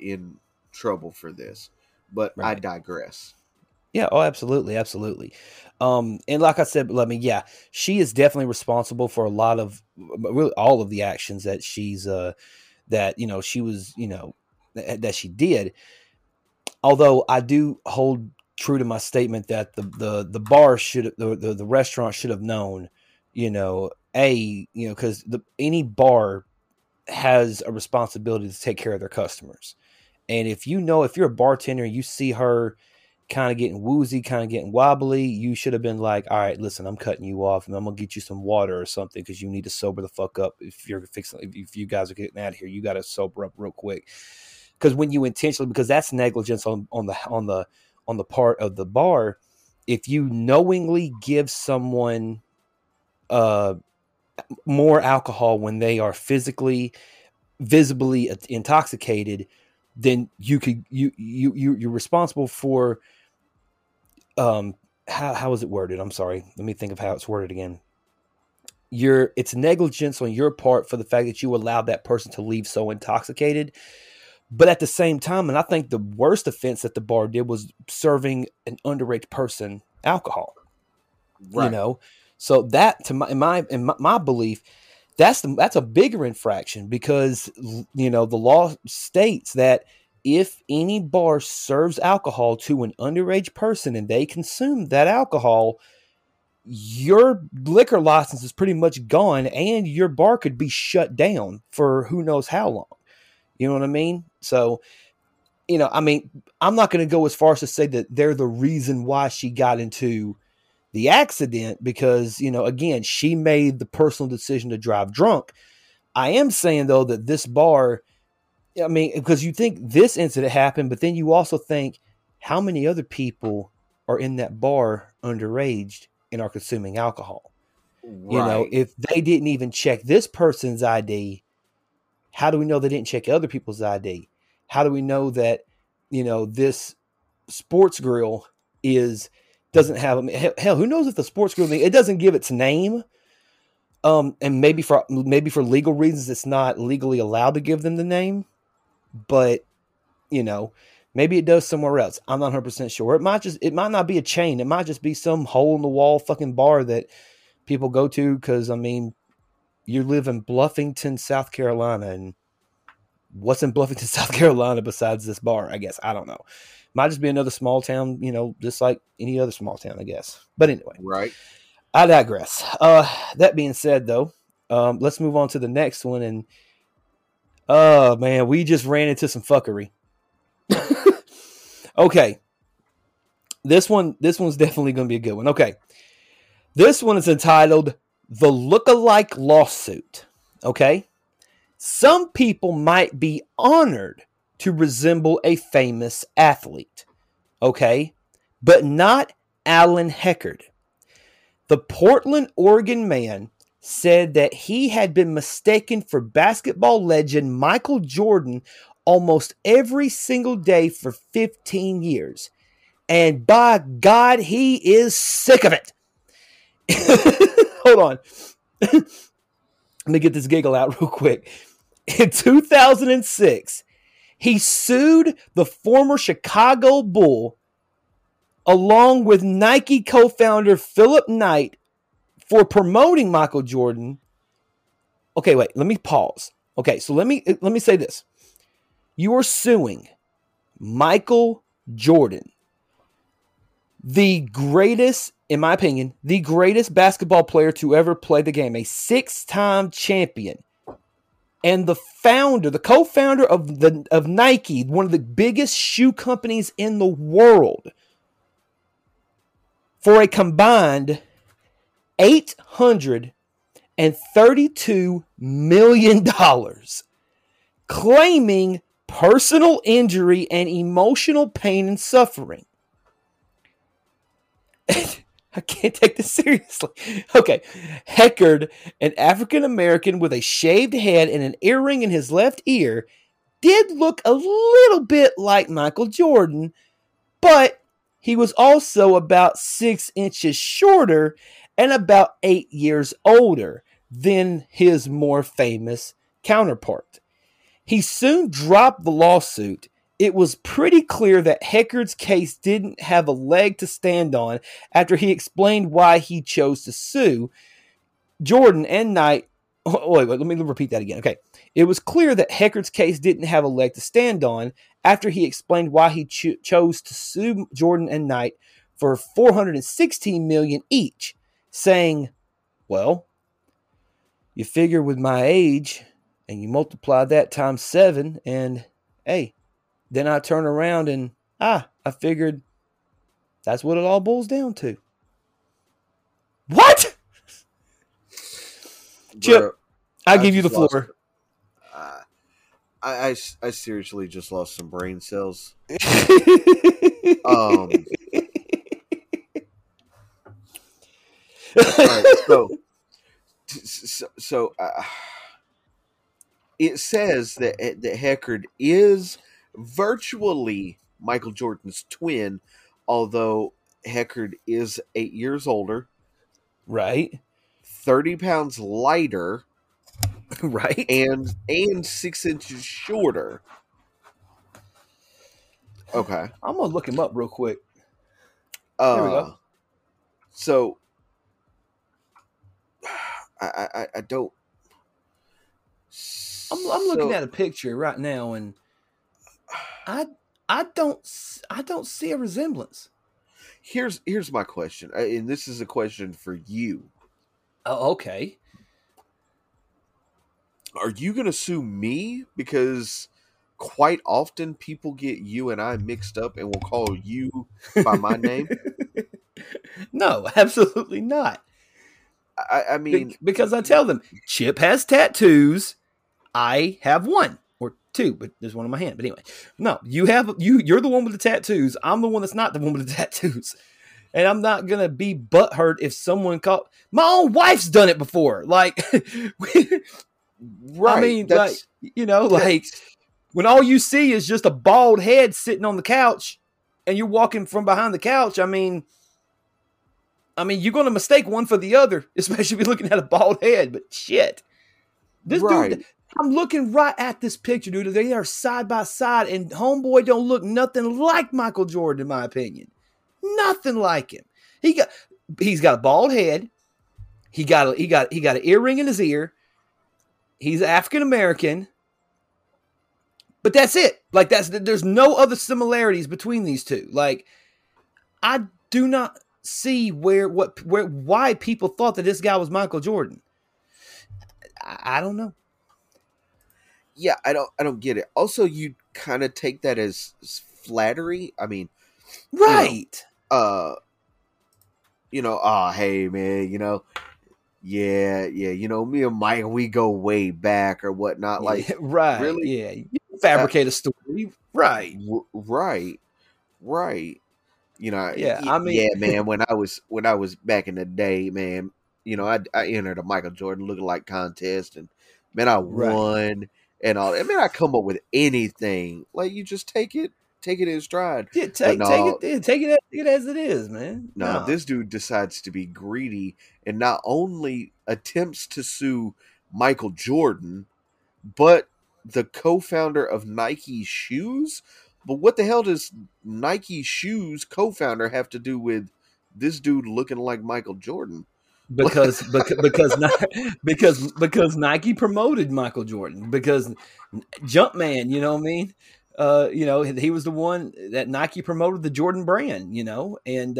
in trouble for this, but right. I digress. Yeah. Oh, absolutely. Absolutely. And like I said, she is definitely responsible for a lot of, really all of the actions that she's, that she did. Although I do hold true to my statement that the bar should, the restaurant should have known, because any bar has a responsibility to take care of their customers. And if you're a bartender and you see her kind of getting woozy, kind of getting wobbly, you should have been like, all right, listen, I'm cutting you off and I'm going to get you some water or something, because you need to sober the fuck up. If you guys are getting out of here, you got to sober up real quick. Because when you intentionally, because that's negligence on the part of the bar. If you knowingly give someone more alcohol when they are physically, visibly intoxicated, then you're responsible for, how is it worded? I'm sorry. Let me think of how it's worded again. It's negligence on your part for the fact that you allowed that person to leave so intoxicated. But at the same time, and I think the worst offense that the bar did was serving an underage person alcohol, right. So that, in my belief, that's a bigger infraction, because the law states that if any bar serves alcohol to an underage person and they consume that alcohol, your liquor license is pretty much gone, and your bar could be shut down for who knows how long. You know what I mean? So, I'm not going to go as far as to say that they're the reason why she got into the accident, because, again, she made the personal decision to drive drunk. I am saying, though, that this bar, because you think this incident happened, but then you also think how many other people are in that bar underage and are consuming alcohol. Right. If they didn't even check this person's ID, how do we know they didn't check other people's ID? How do we know that, this sports grill doesn't have hell, who knows if the sports group, it doesn't give its name, and maybe for legal reasons it's not legally allowed to give them the name, but maybe it does somewhere else. I'm not 100% sure. It might not be a chain, it might just be some hole in the wall fucking bar that people go to, because you live in Bluffington, South Carolina, and what's in Bluffington, South Carolina besides this bar? I guess, I don't know. Might just be another small town, just like any other small town, I guess. But anyway, right. I digress. That being said, though, let's move on to the next one. And man, we just ran into some fuckery. Okay, this one's definitely going to be a good one. Okay, this one is entitled "The Lookalike Lawsuit." Okay, some people might be honored to resemble a famous athlete, okay, but not Alan Heckard. The Portland, Oregon man said that he had been mistaken for basketball legend Michael Jordan almost every single day for 15 years. And by God, he is sick of it. Hold on. Let me get this giggle out real quick. In 2006... he sued the former Chicago Bull along with Nike co-founder Philip Knight for promoting Michael Jordan. Okay, wait, let me pause. Okay, so let me say this. You are suing Michael Jordan, the greatest in my opinion, the greatest basketball player to ever play the game, a six-time champion, and the founder, the co-founder of Nike, one of the biggest shoe companies in the world, for a combined $832 million, claiming personal injury and emotional pain and suffering. I can't take this seriously. Okay. Heckard, an African-American with a shaved head and an earring in his left ear, did look a little bit like Michael Jordan, but he was also about 6 inches shorter and about 8 years older than his more famous counterpart. He soon dropped the lawsuit. It was pretty clear that Heckard's case didn't have a leg to stand on after he explained why he chose to sue Jordan and Knight. Oh, wait, let me repeat that again. Okay. It was clear that Heckard's case didn't have a leg to stand on after he explained why he chose to sue Jordan and Knight for $416 million each, saying, well, you figure with my age and you multiply that times 7 and, hey, then I turn around and, I figured that's what it all boils down to. What? Bro, Chip, I give you the floor. I seriously just lost some brain cells. All right, so it says that Heckard is virtually Michael Jordan's twin, although Heckard is 8 years older, right? 30 pounds lighter, right? And 6 inches shorter. Okay, I'm gonna look him up real quick. There we go. So I don't. I'm looking at a picture right now, and I don't see a resemblance. Here's my question, and this is a question for you. Oh, okay. Are you going to sue me? Because quite often people get you and I mixed up and will call you by my name. No, absolutely not. I mean... Because I tell them, Chip has tattoos, I have one. Or two, but there's one on my hand. But anyway, no, you're the one with the tattoos. I'm the one that's not the one with the tattoos, and I'm not gonna be butthurt if someone called. My own wife's done it before. Like, right? I mean, like when all you see is just a bald head sitting on the couch, and you're walking from behind the couch. I mean, you're gonna mistake one for the other, especially if you're looking at a bald head. But shit, this dude. I'm looking right at this picture, dude. They are side by side, and homeboy don't look nothing like Michael Jordan, in my opinion. Nothing like him. He's got a bald head. He got an earring in his ear. He's African American. But that's it. Like there's no other similarities between these two. Like I do not see why people thought that this guy was Michael Jordan. I don't know. Yeah, I don't get it. Also, you kind of take that as flattery. I mean, right? Hey man, me and Mike, we go way back or whatnot. Like, yeah, right? Really? Yeah, you fabricate a story, right? Right. Man. When I was back in the day, man, I entered a Michael Jordan lookalike contest, and man, I won. Right. And all, I mean, I come up with anything. Like you just take it in stride. Yeah, take it as it is, man. No, this dude decides to be greedy and not only attempts to sue Michael Jordan, but the co-founder of Nike shoes. But what the hell does Nike shoes co-founder have to do with this dude looking like Michael Jordan? Because Nike promoted Michael Jordan, because Jumpman, you know what I mean? He was the one that Nike promoted the Jordan brand, and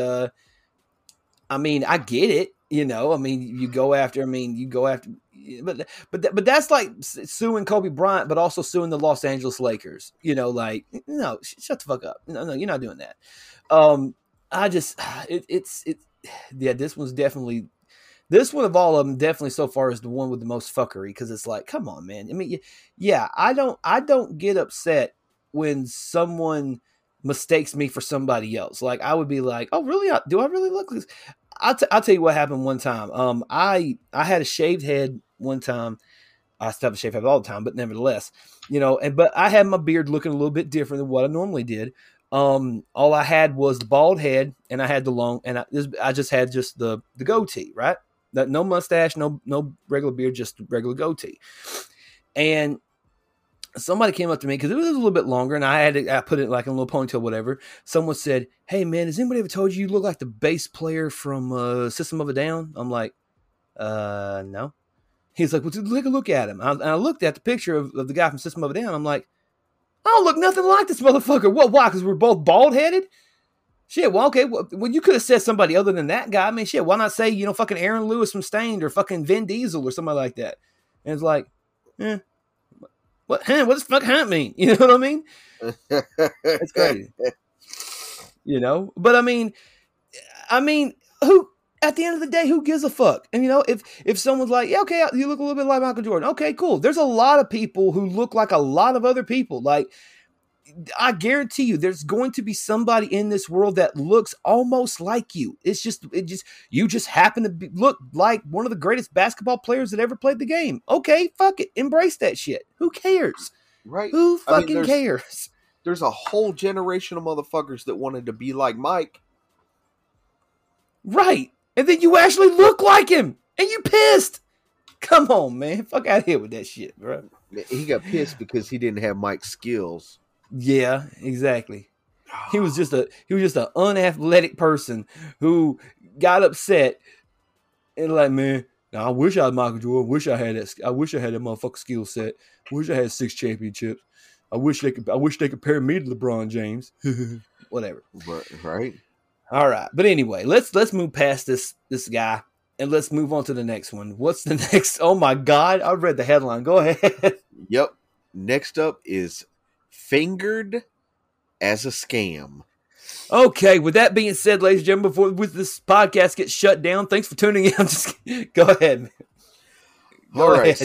I mean, I get it. You know, I mean, you go after, but that's like suing Kobe Bryant, but also suing the Los Angeles Lakers. You know, like, no, shut the fuck up. No, you're not doing that. This one of all of them definitely so far is the one with the most fuckery, because it's like, come on, man. I mean, yeah, I don't get upset when someone mistakes me for somebody else. Like, I would be like, oh, really? Do I really look like this? I'll tell you what happened one time. I had a shaved head one time. I still have a shaved head all the time, but nevertheless, you know, but I had my beard looking a little bit different than what I normally did. All I had was the bald head, and I had the long, and I just had just the goatee, right? No mustache, no regular beard, just regular goatee. And somebody came up to me because it was a little bit longer, and I put it like in a little ponytail, whatever. Someone said, "Hey man, has anybody ever told you look like the bass player from System of a Down?" I'm like, "No." He's like, "Well, take a look at him." And I looked at the picture of the guy from System of a Down. I'm like, "I don't look nothing like this motherfucker." What? Why? Because we're both bald headed. Shit. Well, okay. Well, you could have said somebody other than that guy. I mean, shit. Why not say, you know, fucking Aaron Lewis from Stained or fucking Vin Diesel or somebody like that? And it's like, eh. What does fuck hunt mean? You know what I mean? It's crazy. You know? But I mean, who at the end of the day, who gives a fuck? And you know, if someone's like, yeah, okay, you look a little bit like Michael Jordan. Okay, cool. There's a lot of people who look like a lot of other people. Like, I guarantee you there's going to be somebody in this world that looks almost like you. You just happen to look like one of the greatest basketball players that ever played the game. Okay, fuck it. Embrace that shit. Who cares? Right. Who fucking cares? There's a whole generation of motherfuckers that wanted to be like Mike. Right. And then you actually look like him and you pissed. Come on, man. Fuck out of here with that shit, bro. He got pissed because he didn't have Mike's skills. Yeah, exactly. He was just an unathletic person who got upset and like, man, I wish I was Michael Jordan. I wish I had that motherfucking skill set. I wish I had 6 championships. I wish they could compare me to LeBron James. Whatever. Right. All right. But anyway, let's move past this guy and let's move on to the next one. What's the next? Oh my God, I read the headline. Go ahead. Yep. Next up is fingered as a scam. Okay, with that being said, ladies and gentlemen, before this podcast gets shut down, thanks for tuning in. Just go ahead, man. All right.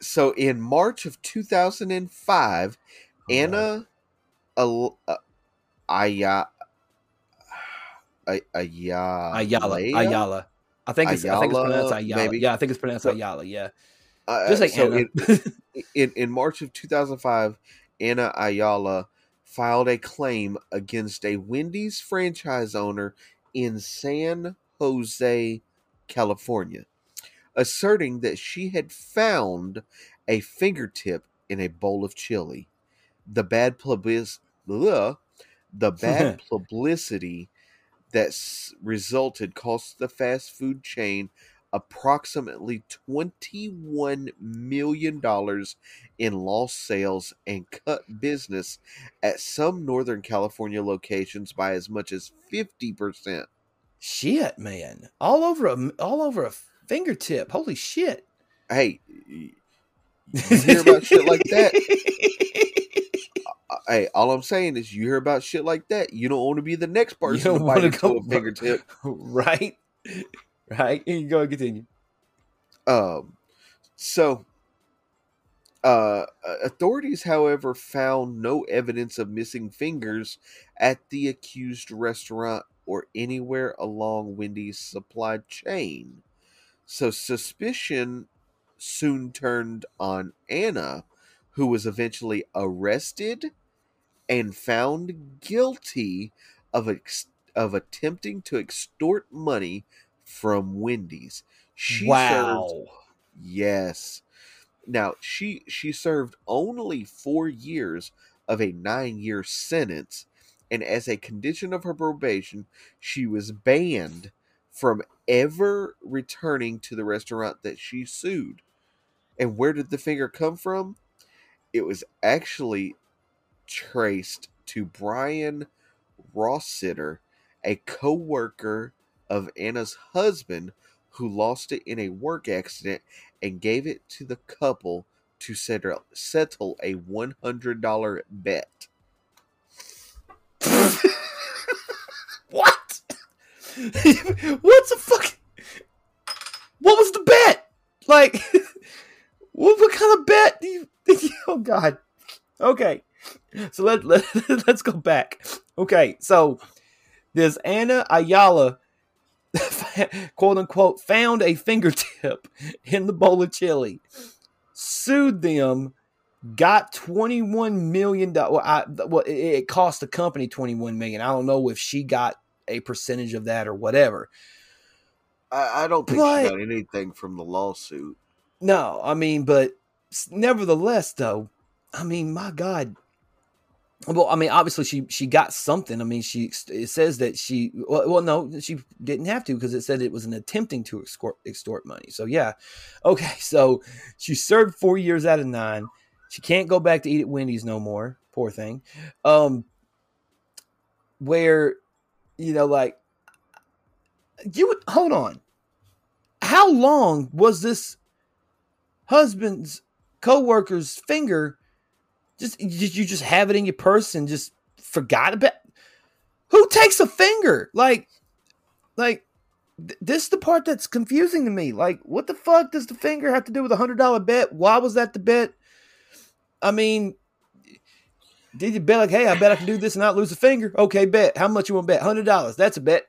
So in March of 2005, Anna Ayala. I think it's pronounced Ayala. Maybe. Yeah, I think it's pronounced Ayala. Yeah. Just like so Anna. In March of 2005. Anna Ayala filed a claim against a Wendy's franchise owner in San Jose, California, asserting that she had found a fingertip in a bowl of chili. The bad publicity that resulted cost the fast food chain approximately $21 million in lost sales and cut business at some Northern California locations by as much as 50%. Shit, man. All over a fingertip. Holy shit. Hey, you hear about shit like that? Hey, all I'm saying is you hear about shit like that, you don't want to be the next person to bite into a fingertip. Right? Right, and you go continue. So authorities, however, found no evidence of missing fingers at the accused restaurant or anywhere along Wendy's supply chain. So suspicion soon turned on Anna, who was eventually arrested and found guilty of attempting to extort money from Wendy's. She served only 4 years of a 9-year sentence, and as a condition of her probation, she was banned from ever returning to the restaurant that she sued. And where did the finger come from? It was actually traced to Brian Rossiter, a co-worker of Anna's husband, who lost it in a work accident and gave it to the couple to settle a $100 bet. What? What's the fuck? What was the bet? Like, what kind of bet do you... Oh, God. Okay. So let's go back. Okay, so this Anna Ayala, quote unquote, found a fingertip in the bowl of chili, sued them, got $21 million. Well, it cost the company $21 million. I don't know if she got a percentage of that or whatever. I don't think she got anything from the lawsuit. No, I mean, but nevertheless, though, I mean, my God. Well, I mean, obviously she got something. I mean, it says that she, well, no, she didn't have to, because it said it was an attempting to extort money. So yeah. Okay. So she served 4 years out of 9. She can't go back to eat at Wendy's no more. Poor thing. Where, you know, like, you would, hold on. How long was this husband's co-worker's finger? You just have it in your purse and just forgot about. Who takes a finger? This is the part that's confusing to me. Like, what the fuck does the finger have to do with $100 bet? Why was that the bet? I mean, did you bet like, hey, I bet I can do this and not lose a finger? Okay, bet. How much you want to bet? $100. That's a bet.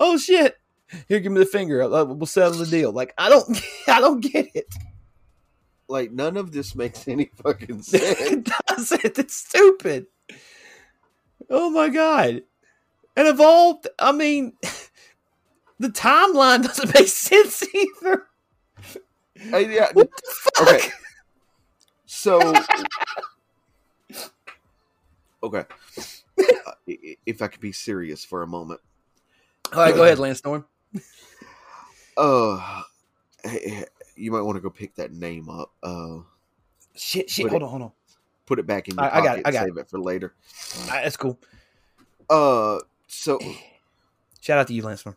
Oh shit! Here, give me the finger. We'll settle the deal. Like, I don't get it. Like, none of this makes any fucking sense. It doesn't. It's stupid. Oh, my God. And of all, I mean, the timeline doesn't make sense either. Yeah. What the fuck? Okay. So, okay. If I could be serious for a moment. All right, go ahead, Lance Storm. You might want to go pick that name up. Shit. Hold on. Put it back in your pocket. I got it. Save it for later. That's cool. So shout out to you, Lanceman.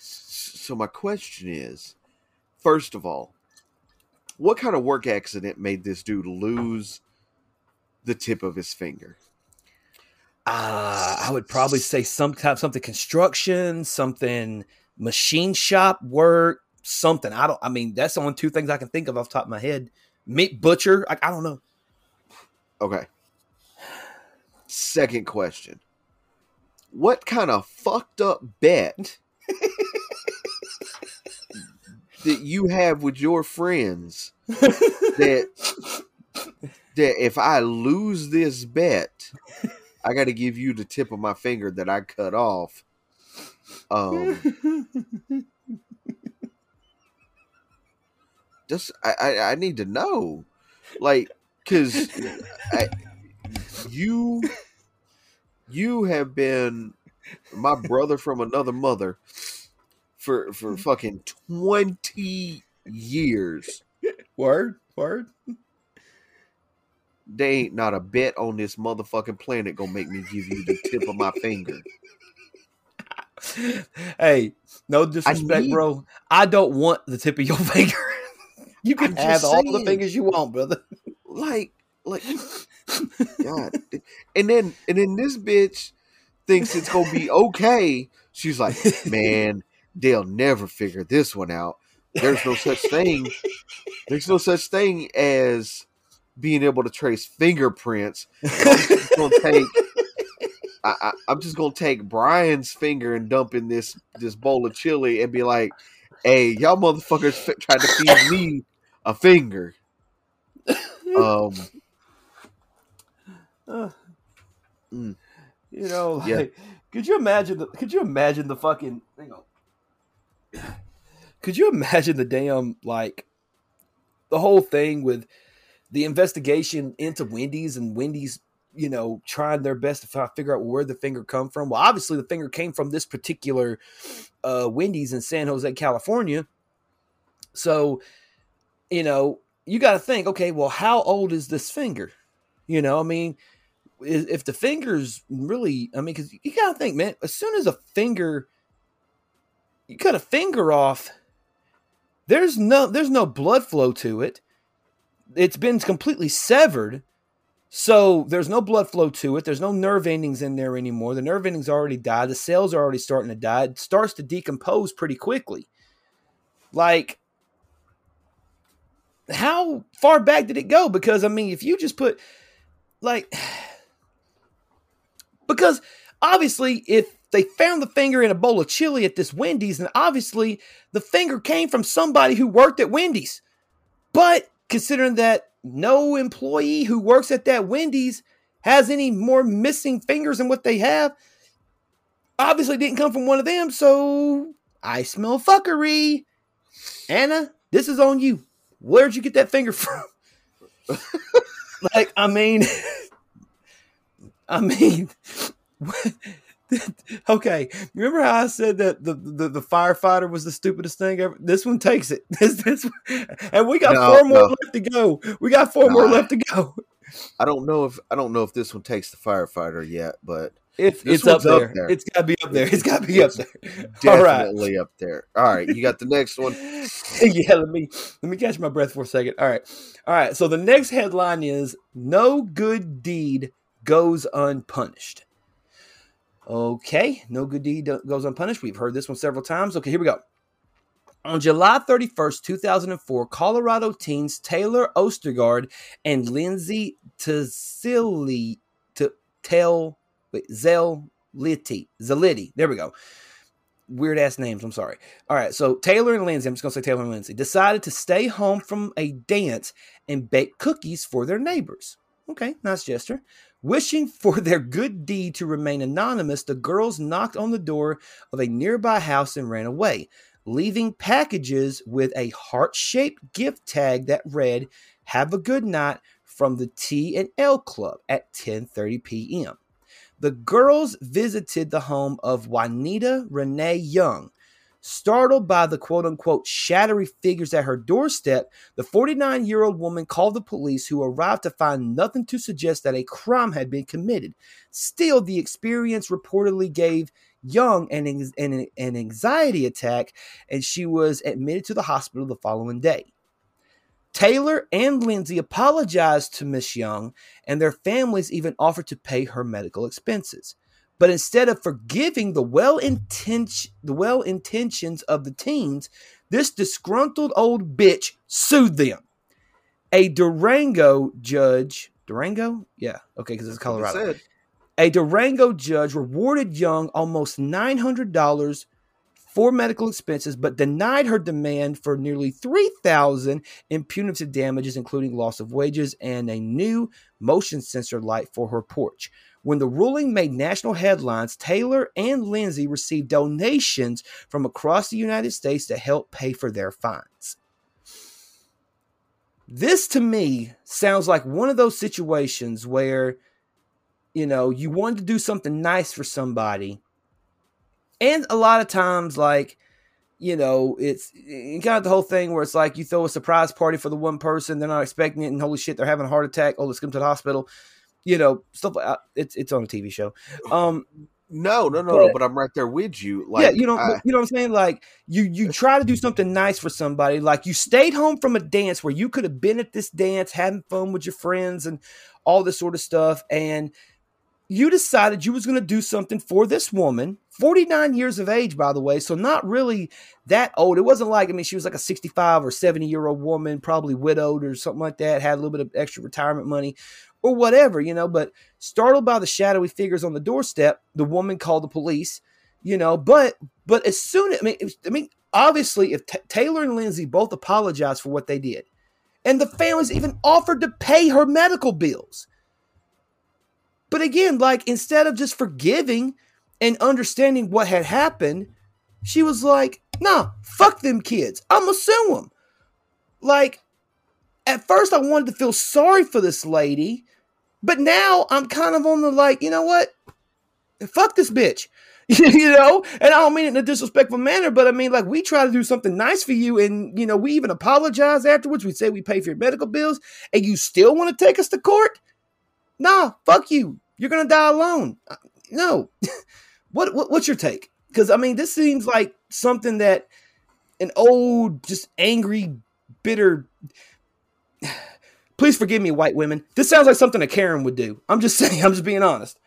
So my question is, first of all, what kind of work accident made this dude lose the tip of his finger? I would probably say something construction, something machine shop work. Something. That's the only two things I can think of off the top of my head. Meat butcher. I don't know. Okay. Second question. What kind of fucked up bet that you have with your friends that if I lose this bet, I got to give you the tip of my finger that I cut off? Just I need to know, like, because you have been my brother from another mother for fucking 20 years. Word. They ain't not a bet on this motherfucking planet gonna make me give you the tip of my finger. Hey, no disrespect, bro. I don't want the tip of your finger. You can have all the fingers you want, brother. Like, God. And then this bitch thinks it's gonna be okay. She's like, man, they'll never figure this one out. There's no such thing. There's no such thing as being able to trace fingerprints. I'm just gonna take Brian's finger and dump in this bowl of chili and be like, hey, y'all motherfuckers tried to feed me a finger. You know, like, yeah. Could you imagine the fucking, hang on. Could you imagine the damn, like, the whole thing with the investigation into Wendy's and Wendy's, you know, trying their best to figure out where the finger come from? Well, obviously the finger came from this particular Wendy's in San Jose, California. So, you know, you got to think, okay, well, how old is this finger? You know, I mean, if the finger's really, I mean, because you got to think, man, as soon as a finger, you cut a finger off, there's no blood flow to it. It's been completely severed. So there's no blood flow to it. There's no nerve endings in there anymore. The nerve endings already died. The cells are already starting to die. It starts to decompose pretty quickly. Like, how far back did it go? Because, I mean, if you just put, like, because obviously if they found the finger in a bowl of chili at this Wendy's, and obviously the finger came from somebody who worked at Wendy's. But considering that no employee who works at that Wendy's has any more missing fingers than what they have, obviously didn't come from one of them. So I smell fuckery. Anna, this is on you. Where'd you get that finger from? Like, I mean, okay. Remember how I said that the firefighter was the stupidest thing ever? This one takes it. And we got four more left to go. We got four more left to go. I don't know if this one takes the firefighter yet, but it's up there. It's got to be up there. Definitely up there. All right, you got the next one. Yeah, let me catch my breath for a second. All right. So the next headline is "No Good Deed Goes Unpunished." Okay, no good deed goes unpunished. We've heard this one several times. Okay, here we go. On July 31st, 2004, Colorado teens Taylor Ostergaard and Lindsay Zellity. There we go. Weird ass names. I'm sorry. All right. So Taylor and Lindsay, I'm just going to say Taylor and Lindsay, decided to stay home from a dance and bake cookies for their neighbors. Okay. Nice gesture. Wishing for their good deed to remain anonymous, the girls knocked on the door of a nearby house and ran away, leaving packages with a heart-shaped gift tag that read, "Have a good night from the T&L Club" at 10:30 p.m. The girls visited the home of Juanita Renee Young. Startled by the quote-unquote shadowy figures at her doorstep, the 49-year-old woman called the police, who arrived to find nothing to suggest that a crime had been committed. Still, the experience reportedly gave Young an anxiety attack, and she was admitted to the hospital the following day. Taylor and Lindsay apologized to Miss Young, and their families even offered to pay her medical expenses. But instead of forgiving the well intentions of the teens, this disgruntled old bitch sued them. A Durango judge, yeah, okay, because it's Colorado. A Durango judge rewarded Young almost $900 for medical expenses, but denied her demand for nearly $3,000 in punitive damages, including loss of wages and a new motion sensor light for her porch. When the ruling made national headlines, Taylor and Lindsay received donations from across the United States to help pay for their fines. This, to me, sounds like one of those situations where, you know, you wanted to do something nice for somebody. And a lot of times, like, you know, it's kind of the whole thing where it's like you throw a surprise party for the one person, they're not expecting it, and holy shit, they're having a heart attack. Oh, let's come to the hospital. You know, stuff like it's on a TV show. But I'm right there with you. Like, yeah, you know what I'm saying? Like, you try to do something nice for somebody. Like, you stayed home from a dance where you could have been at this dance, having fun with your friends and all this sort of stuff, and you decided you was going to do something for this woman, 49 years of age, by the way, so not really that old. It wasn't like, I mean, she was like a 65 or 70-year-old woman, probably widowed or something like that, had a little bit of extra retirement money or whatever, you know. But startled by the shadowy figures on the doorstep, the woman called the police, you know. But as soon as, I mean, obviously, if Taylor and Lindsay both apologized for what they did, and the families even offered to pay her medical bills. But again, like, instead of just forgiving and understanding what had happened, she was like, nah, fuck them kids. I'm going to sue them. Like, at first I wanted to feel sorry for this lady, but now I'm kind of on the, like, you know what? Fuck this bitch. You know? And I don't mean it in a disrespectful manner, but I mean, like, we try to do something nice for you, and, you know, we even apologize afterwards. We say we pay for your medical bills, and you still want to take us to court? Nah, fuck you. You're going to die alone. No. What's your take? Because, I mean, this seems like something that an old, just angry, bitter... Please forgive me, white women. This sounds like something a Karen would do. I'm just saying. I'm just being honest.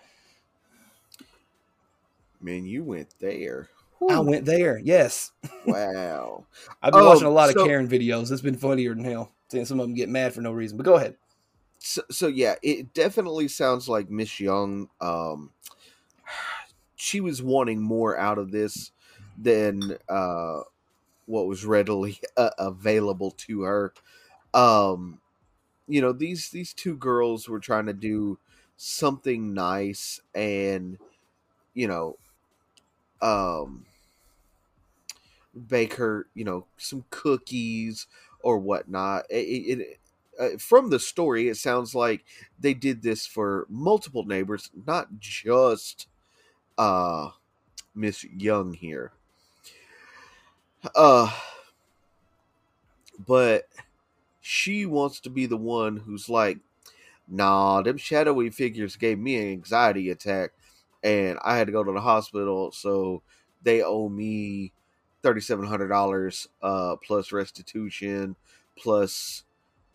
Man, you went there. Whew. I went there. Yes. Wow. I've been watching a lot of Karen videos. It's been funnier than hell. Seeing some of them get mad for no reason. But go ahead. So yeah, it definitely sounds like Miss Young. She was wanting more out of this than what was readily available to her. You know, these two girls were trying to do something nice and, you know, bake her, you know, some cookies or whatnot. From the story, it sounds like they did this for multiple neighbors, not just Miss Young here. But... she wants to be the one who's like, nah, them shadowy figures gave me an anxiety attack and I had to go to the hospital. So they owe me $3,700 plus restitution, plus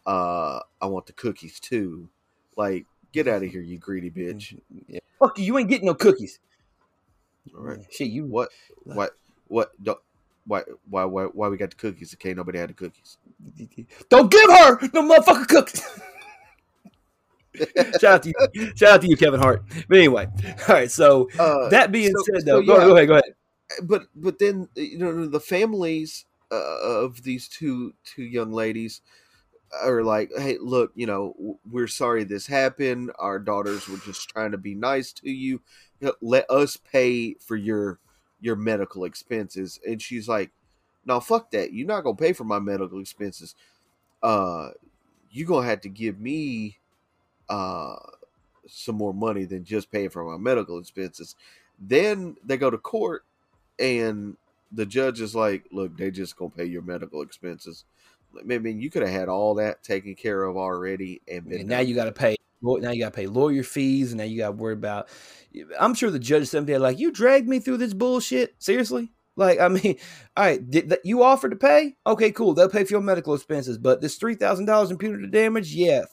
I want the cookies too. Like, get out of here, you greedy bitch. Yeah. Fuck you. You ain't getting no cookies. All right. Yeah, shit, you what? Don't. Why we got the cookies? Okay, nobody had the cookies. Don't give her no motherfucking cookies. Shout out to you, Kevin Hart. But anyway, all right. So that being said, though, go ahead. But then, you know, the families of these two young ladies are like, hey, look, you know, we're sorry this happened. Our daughters were just trying to be nice to you. Let us pay for your medical expenses. And she's like, no, fuck that. You're not going to pay for my medical expenses. You're going to have to give me some more money than just paying for my medical expenses. Then they go to court and the judge is like, look, they just going to pay your medical expenses. Like, man, you could have had all that taken care of already. And now you got to pay. Now you got to pay lawyer fees, and now you got to worry about. I'm sure the judge someday like, you dragged me through this bullshit. Seriously, like, I mean, all right, you offered to pay? Okay, cool. They'll pay for your medical expenses, but this $3,000 in punitive damage, yeah,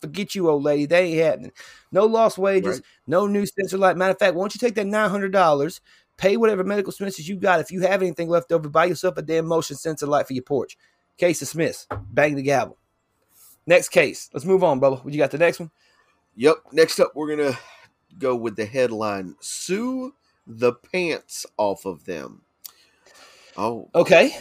forget you, old lady. That ain't happening. No lost wages, right. No new sensor light. Matter of fact, why don't you take that $900, pay whatever medical expenses you got. If you have anything left over, buy yourself a damn motion sensor light for your porch. Case dismissed. Bang the gavel. Next case. Let's move on, Bubba. You got the next one? Yep. Next up, we're going to go with the headline, Sue the Pants Off of Them. Oh. Okay.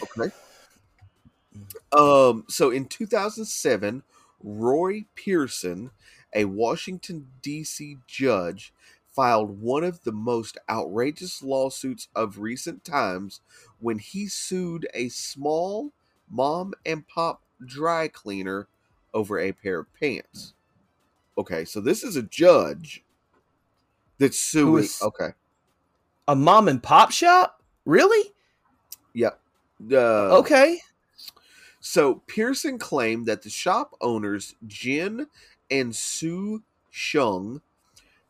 So in 2007, Roy Pearson, a Washington, D.C. judge, filed one of the most outrageous lawsuits of recent times when he sued a small mom and pop dry cleaner over a pair of pants. Okay, so this is a judge that's suing. Okay, a mom and pop shop, really? Yeah. Okay. So Pearson claimed that the shop owners Jin and Sue Shung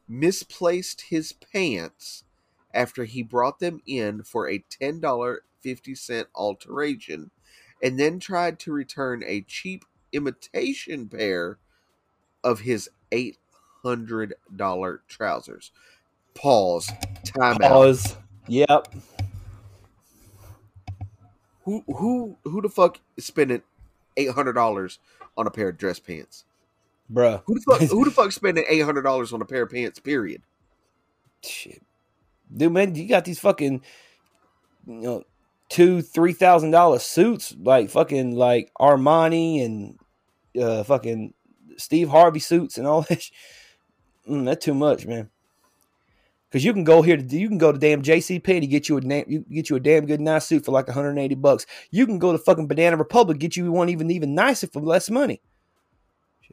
misplaced his pants after he brought them in for a $10.50 alteration, and then tried to return a cheap imitation pair of his $800 trousers. Pause. Time out. Yep. Who the fuck is spending $800 on a pair of dress pants, bruh? Who the fuck spending $800 on a pair of pants? Period. Shit, dude, man, you got these fucking, you know, $2,000-$3,000 suits, like fucking like Armani and fucking Steve Harvey suits and all that. That's too much, man. Because you can go to damn JCPenney and get you a damn good nice suit for like $180. You can go to fucking Banana Republic, get you one even nicer for less money.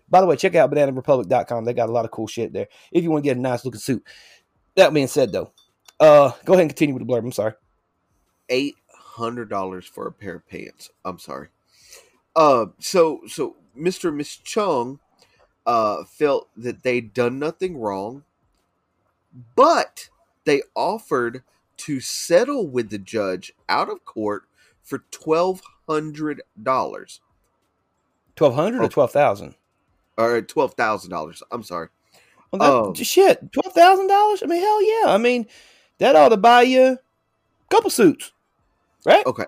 By the way, check out BananaRepublic.com. They got a lot of cool shit there if you want to get a nice looking suit. That being said, though, go ahead and continue with the blurb. I'm sorry. $800 for a pair of pants. I'm sorry. So Mr. and Miss Chung felt that they'd done nothing wrong. but they offered to settle with the judge out of court for $1,200. $1,200 or $12,000? All right, $12,000. I'm sorry. Well, shit, $12,000? I mean, hell yeah. I mean, that ought to buy you a couple suits, right? Okay.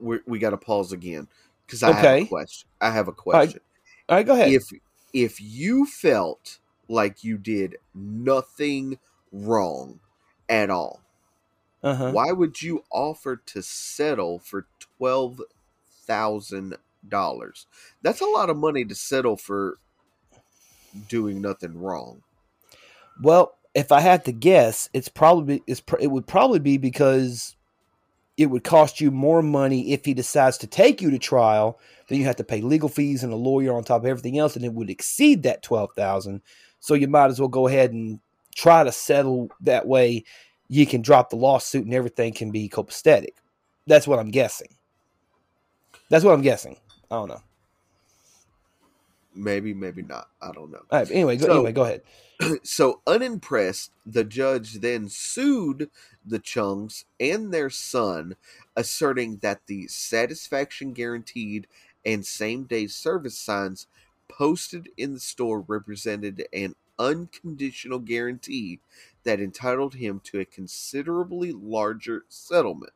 We got to pause again because I have a question. All right, go ahead. If you felt like you did nothing wrong at all, why would you offer to settle for $12,000? That's a lot of money to settle for doing nothing wrong. Well, if I had to guess, it would probably be because it would cost you more money if he decides to take you to trial. Then you have to pay legal fees and a lawyer on top of everything else, and it would exceed that $12,000. So you might as well go ahead and try to settle that way. You can drop the lawsuit and everything can be copacetic. That's what I'm guessing. I don't know. Maybe not. I don't know. All right, anyway, go ahead. So unimpressed, the judge then sued the Chungs and their son, asserting that the satisfaction guaranteed and same-day service signs posted in the store represented an unconditional guarantee that entitled him to a considerably larger settlement.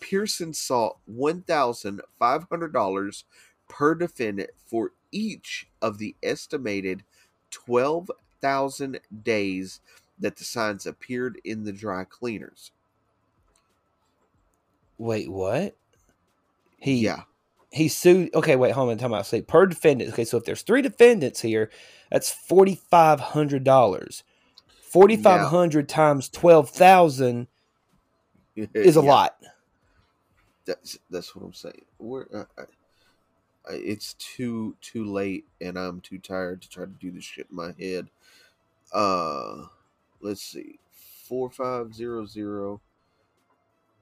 Pearson sought $1,500 per defendant for each of the estimated 12,000 days that the signs appeared in the dry cleaners. Wait, what? He sued. Okay, wait, hold on. I'm talking about say per defendant. Okay, so if there's three defendants here, that's $4,500. 4,500 times 12,000 is a lot. That's what I'm saying. It's too late, and I'm too tired to try to do this shit in my head. Let's see, 4,500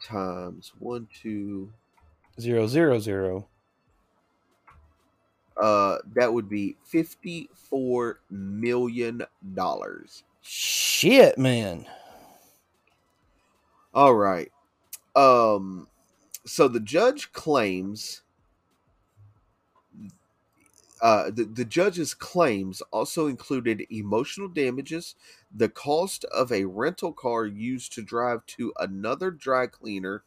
times 1,200. That would be $54 million. Shit, man. All right. So the judge claims. The judge's claims also included emotional damages, the cost of a rental car used to drive to another dry cleaner,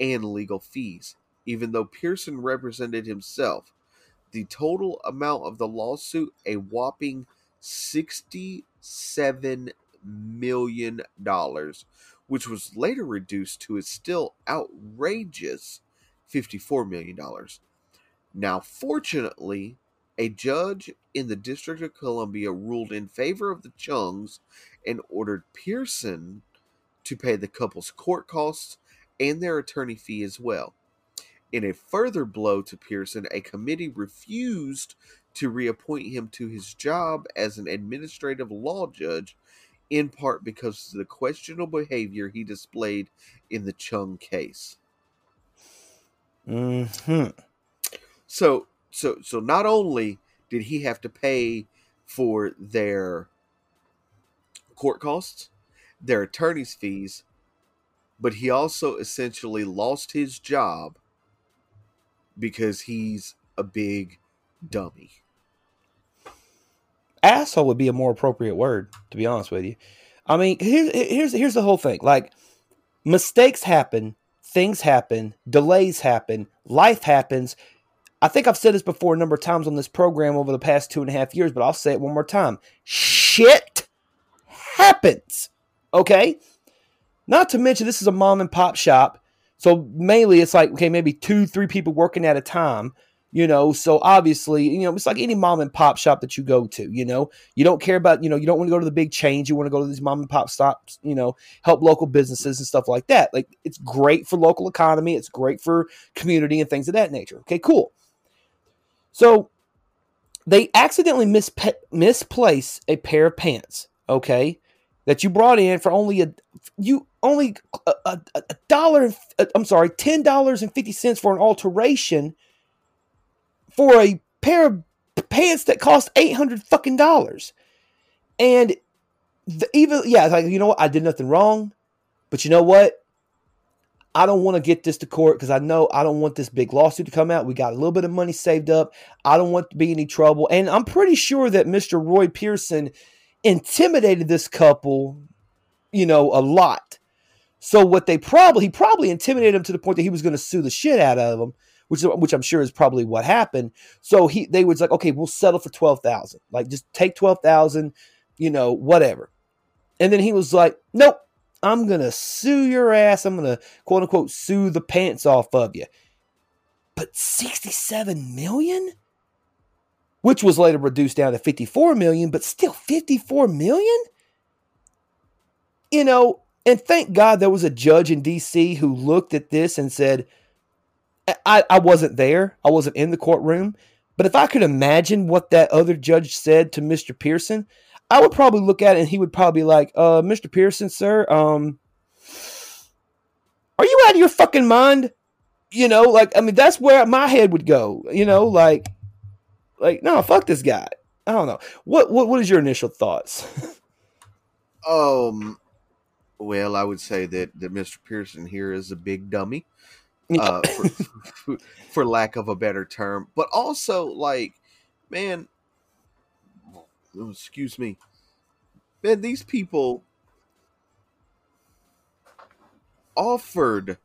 and legal fees. Even though Pearson represented himself, the total amount of the lawsuit, a whopping $67 million, which was later reduced to a still outrageous $54 million. Now, fortunately, a judge in the District of Columbia ruled in favor of the Chungs and ordered Pearson to pay the couple's court costs and their attorney fee as well. In a further blow to Pearson, a committee refused to reappoint him to his job as an administrative law judge, in part because of the questionable behavior he displayed in the Chung case. So not only did he have to pay for their court costs, their attorney's fees, but he also essentially lost his job because he's a big dummy. Asshole would be a more appropriate word, to be honest with you. I mean, here's the whole thing. Like, mistakes happen, things happen, delays happen, life happens. I think I've said this before a number of times on this program over the past 2.5 years, but I'll say it one more time. Shit happens, okay? Not to mention this is a mom and pop shop, so mainly it's like, okay, maybe 2-3 people working at a time, you know, so obviously, you know, it's like any mom and pop shop that you go to, you know. You don't care about, you know, you don't want to go to the big chains. You want to go to these mom and pop shops, you know, help local businesses and stuff like that. Like, it's great for local economy. It's great for community and things of that nature. Okay, cool. So they accidentally misplace a pair of pants, okay, that you brought in for $10.50 for an alteration for a pair of pants that cost $800 fucking dollars. And It's like, you know what? I did nothing wrong, but you know what? I don't want to get this to court because I know I don't want this big lawsuit to come out. We got a little bit of money saved up. I don't want to be any trouble. And I'm pretty sure that Mr. Roy Pearson intimidated this couple, you know, a lot. So what they he probably intimidated him to the point that he was going to sue the shit out of him, which I'm sure is probably what happened. So they was like, okay, we'll settle for $12,000. Like, just take $12,000, you know, whatever. And then he was like, nope, I'm going to sue your ass. I'm going to, quote unquote, sue the pants off of you. But $67 million? Which was later reduced down to $54 million, but still $54 million? You know, and thank God there was a judge in D.C. who looked at this and said, I wasn't there. I wasn't in the courtroom. But if I could imagine what that other judge said to Mr. Pearson, I would probably look at it and he would probably be like, Mr. Pearson, sir, are you out of your fucking mind? You know, like, I mean, that's where my head would go. You know, like, no, fuck this guy. I don't know. What is your initial thoughts? Well, I would say that Mr. Pearson here is a big dummy. For lack of a better term, but also like, man, excuse me, man, these people offered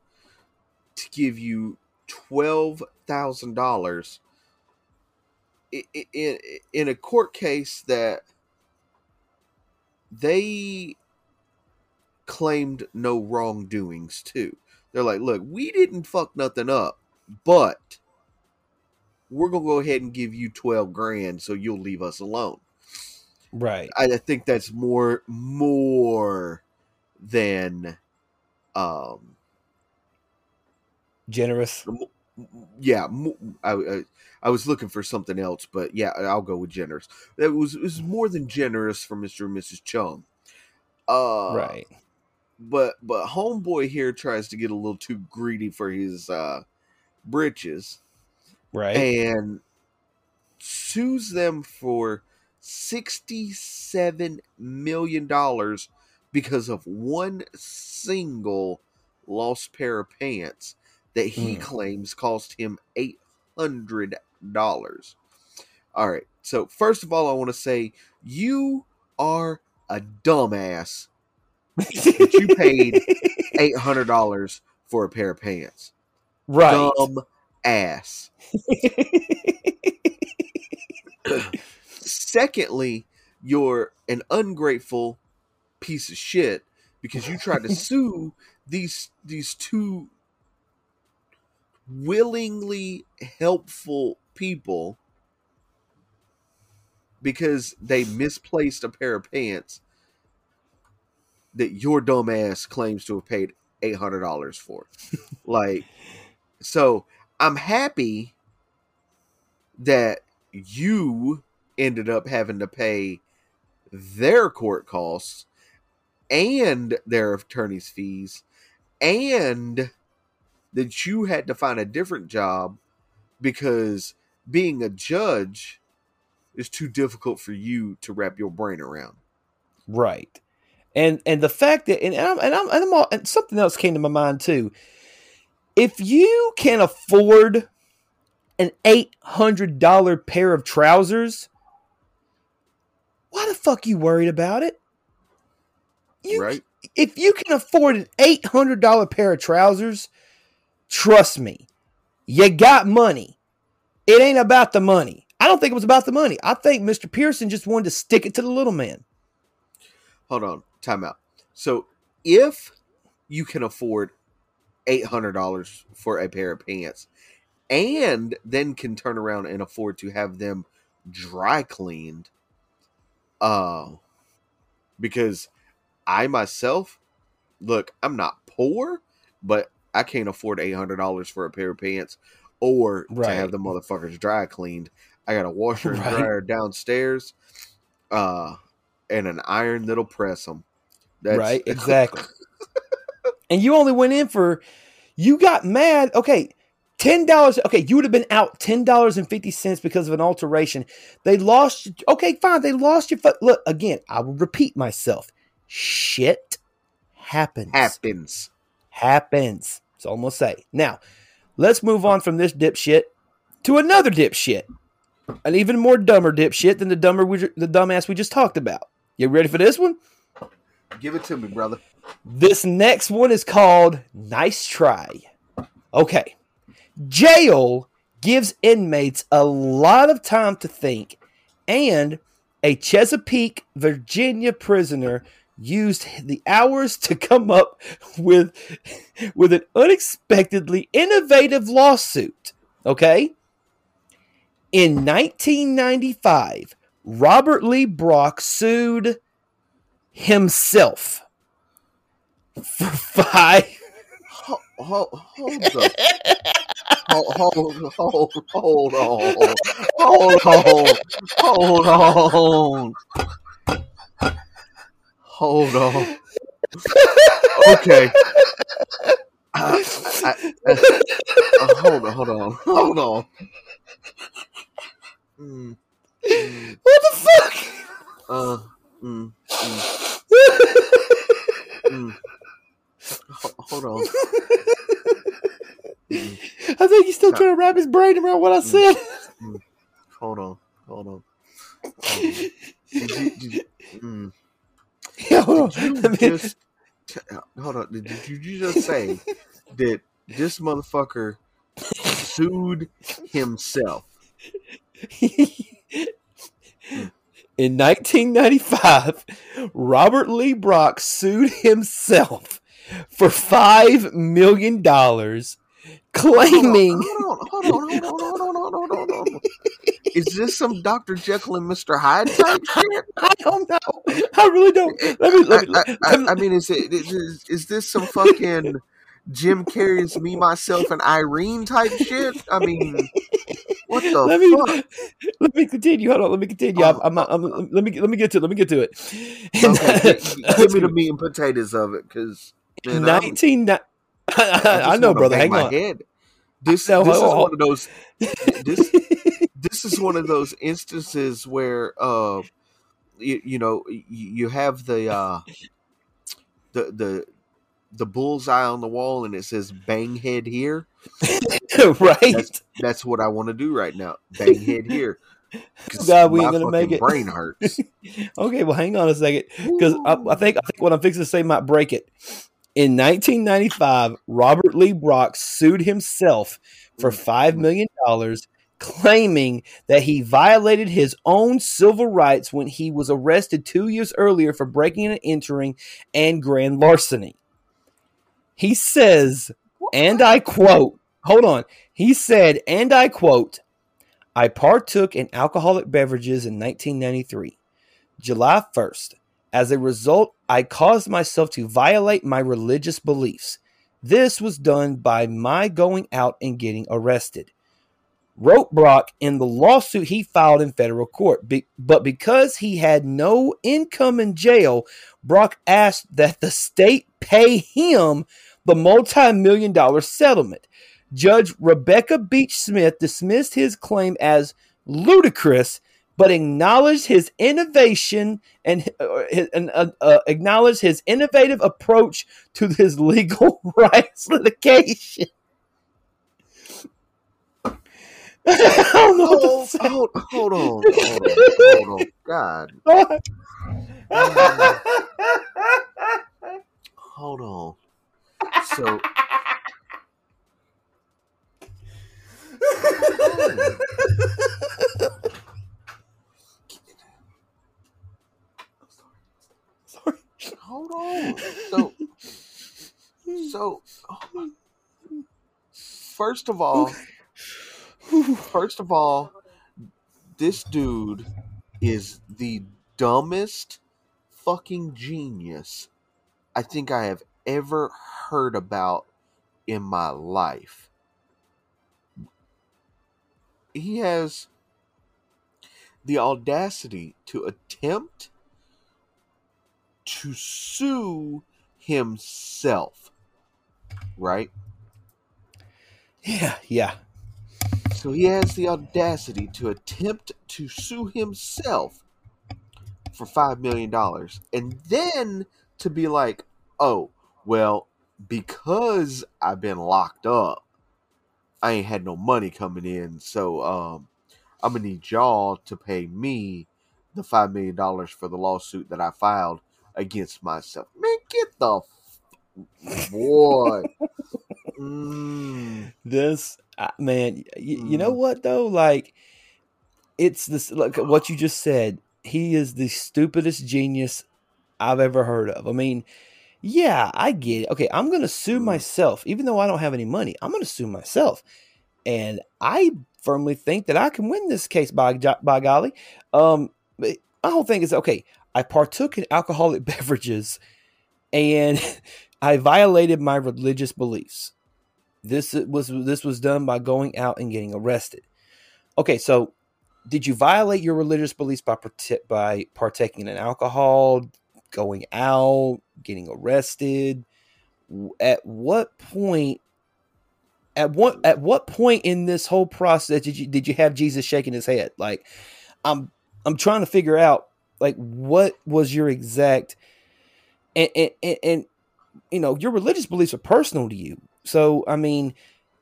to give you $12,000 in a court case that they claimed no wrongdoings to. They're like, look, we didn't fuck nothing up, but we're going to go ahead and give you 12 grand so you'll leave us alone. Right. I think that's more than generous. Yeah. I was looking for something else, but yeah, I'll go with generous. It was more than generous for Mr. and Mrs. Chung. Right. But homeboy here tries to get a little too greedy for his britches, right? And sues them for $67 million because of one single lost pair of pants that he claims cost him $800. All right. So first of all, I want to say you are a dumbass. But you paid $800 for a pair of pants. Right. Dumb ass. Secondly, you're an ungrateful piece of shit because you tried to sue these two willingly helpful people because they misplaced a pair of pants that your dumb ass claims to have paid $800 for. Like, so I'm happy that you ended up having to pay their court costs and their attorney's fees and that you had to find a different job because being a judge is too difficult for you to wrap your brain around. Right. And the fact that and something else came to my mind too. If you can afford an $800 pair of trousers, why the fuck you worried about it? Right. If you can afford an $800 pair of trousers, trust me, you got money. It ain't about the money. I don't think it was about the money. I think Mr. Pearson just wanted to stick it to the little man. Hold on. Time out. So if you can afford $800 for a pair of pants and then can turn around and afford to have them dry cleaned, because I myself, look, I'm not poor, but I can't afford $800 for a pair of pants or to have the motherfuckers dry cleaned. I got a washer and dryer downstairs, and an iron that'll press them. That's right, exactly. And you only went in for, you got mad. Okay, $10. Okay, you would have been out $10.50 because of an alteration. They lost. Okay, fine. They lost your foot. Look, again, I will repeat myself. Shit happens. Happens. It's almost say. Now, let's move on from this dipshit to another dipshit. An even more dumber dipshit than the dumbass we just talked about. You ready for this one? Give it to me, brother. This next one is called Nice Try. Okay. Jail gives inmates a lot of time to think, and a Chesapeake, Virginia prisoner used the hours to come up with an unexpectedly innovative lawsuit. Okay? In 1995, Robert Lee Brock sued himself for $5. Hold on. Okay. Hold on. What the fuck? Hold on. I think he's still trying to wrap his brain around what I said. Hold on. Did you just say that this motherfucker sued himself? In 1995, Robert Lee Brock sued himself for $5 million, claiming... Hold on. Is this some Dr. Jekyll and Mr. Hyde type shit? I don't know. I really don't. I mean, is this some fucking Jim Carrey's Me, Myself, and Irene type shit? I mean... What the fuck? Let me continue. Hold on. Let me continue. Let me get to it. Okay, give me the meat and potatoes of it, because I know, brother. Hang on. Head. This is one of those instances where you have the bullseye on the wall, and it says "bang head here." Right. That's what I want to do right now. Bang head here. God, we ain't gonna make it. Brain hurts. Okay, well, hang on a second, because I think what I'm fixing to say might break it. In 1995, Robert Lee Brock sued himself for $5 million, claiming that he violated his own civil rights when he was arrested 2 years earlier for breaking and entering and grand larceny. He says, and I quote, hold on. He said, and I quote, "I partook in alcoholic beverages in 1993, July 1st. As a result, I caused myself to violate my religious beliefs. This was done by my going out and getting arrested," wrote Brock in the lawsuit he filed in federal court. But because he had no income in jail, Brock asked that the state pay him the multi-million-dollar settlement. Judge Rebecca Beach Smith dismissed his claim as ludicrous, but acknowledged his innovation and acknowledged his innovative approach to his legal rights litigation. I don't know what to say. Hold on. God. Hold on. So. Sorry. Hold on. So. First of all, this dude is the dumbest fucking genius I think I have ever heard about in my life. He has the audacity to attempt to sue himself, right? Yeah. So he has the audacity to attempt to sue himself for $5 million. And then to be like, oh, well, because I've been locked up, I ain't had no money coming in, so I'm going to need y'all to pay me the $5 million for the lawsuit that I filed against myself. Man, get the boy. This, man, you know what, though? Like, it's this, like what you just said. He is the stupidest genius I've ever heard of. I mean, yeah, I get it. Okay, I'm going to sue myself. Even though I don't have any money, I'm going to sue myself. And I firmly think that I can win this case, by golly. But my whole thing is, okay, I partook in alcoholic beverages and I violated my religious beliefs. This was done by going out and getting arrested. Okay, so did you violate your religious beliefs by partaking in alcohol, going out, getting arrested? At what point in this whole process did you have Jesus shaking his head? Like, I'm trying to figure out, like, what was your exact and you know, your religious beliefs are personal to you. So, I mean,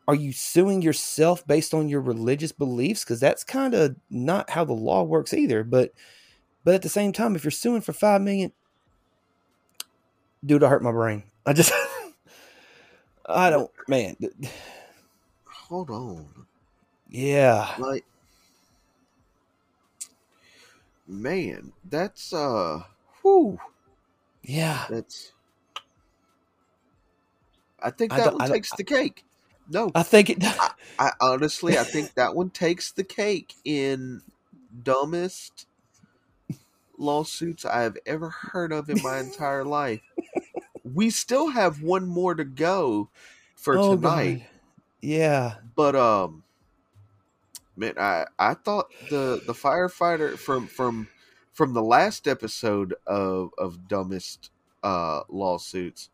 are you suing yourself based on your religious beliefs? Because that's kind of not how the law works either. But at the same time, if you're suing for $5 million, dude, I hurt my brain. Man. Hold on. Yeah. Like, man, that's, whew. Yeah. I think that one takes the cake. No. I think it does. I think that one takes the cake in dumbest lawsuits I have ever heard of in my entire life. We still have one more to go for tonight. God. Yeah. But man, I thought the firefighter from the last episode of dumbest lawsuits,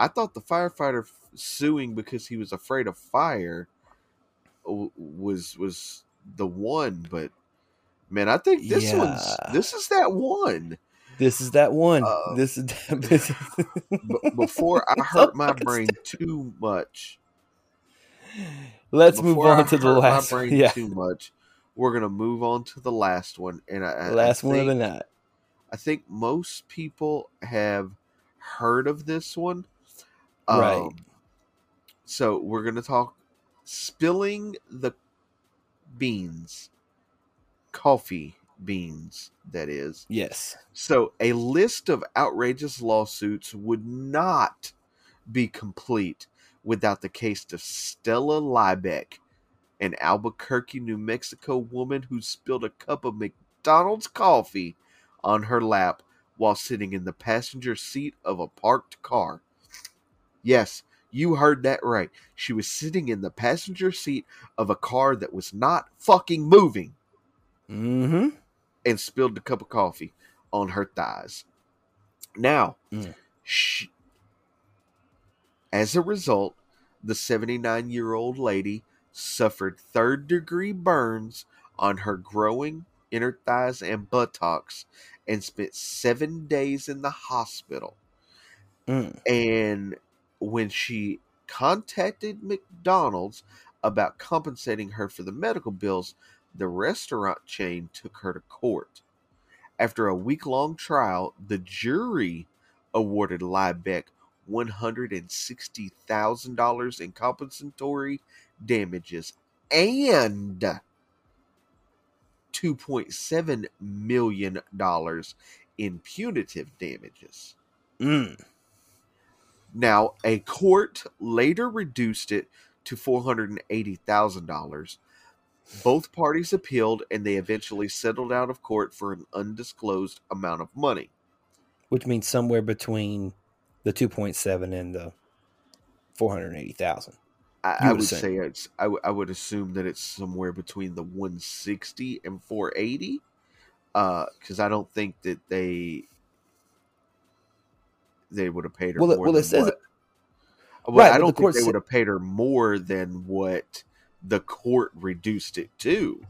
I thought the firefighter suing because he was afraid of fire was the one, but man, I think this is that one. This is that one. Before I hurt my brain too much. Let's move on to the last one. We're gonna move on to the last one, and one of the night. I think most people have heard of this one. Right. So we're going to talk spilling the beans, coffee beans, that is. Yes. So a list of outrageous lawsuits would not be complete without the case of Stella Liebeck, an Albuquerque, New Mexico woman who spilled a cup of McDonald's coffee on her lap while sitting in the passenger seat of a parked car. Yes, you heard that right. She was sitting in the passenger seat of a car that was not fucking moving. Mm-hmm. And spilled a cup of coffee on her thighs. Now, as a result, the 79-year-old lady suffered third-degree burns on her growing inner thighs and buttocks and spent 7 days in the hospital. And when she contacted McDonald's about compensating her for the medical bills, the restaurant chain took her to court. After a week-long trial, the jury awarded Liebeck $160,000 in compensatory damages and $2.7 million in punitive damages. Now, a court later reduced it to $480,000. Both parties appealed, and they eventually settled out of court for an undisclosed amount of money. Which means somewhere between the 2.7 and the 480,000. I would assume that it's somewhere between the 160 and 480, because I don't think that they would have paid her more. Well, it says Well, right, I don't think they would have paid her more than what the court reduced it to.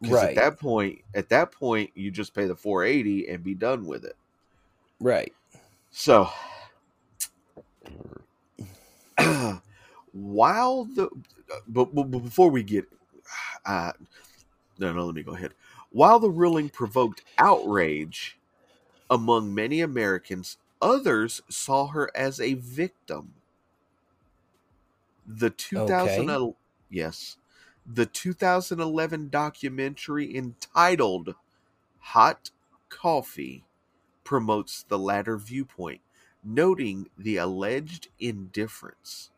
Right. At that point, you just pay the $480 and be done with it. Right. So, While the ruling provoked outrage among many Americans, others saw her as a victim. The 2011 documentary entitled Hot Coffee promotes the latter viewpoint, noting the alleged indifference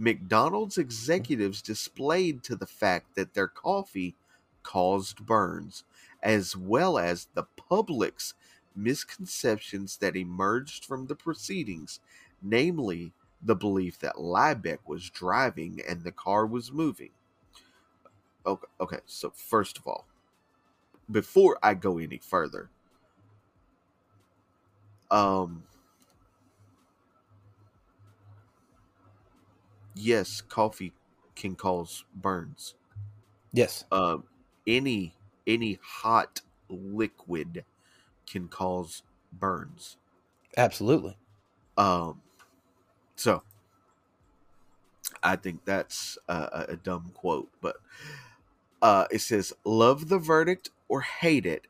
McDonald's executives displayed to the fact that their coffee caused burns, as well as the public's misconceptions that emerged from the proceedings, namely the belief that Liebeck was driving and the car was moving. Okay, so first of all, before I go any further, yes, coffee can cause burns. Yes. Any hot liquid can cause burns. Absolutely. So, I think that's a dumb quote, but it says, love the verdict or hate it,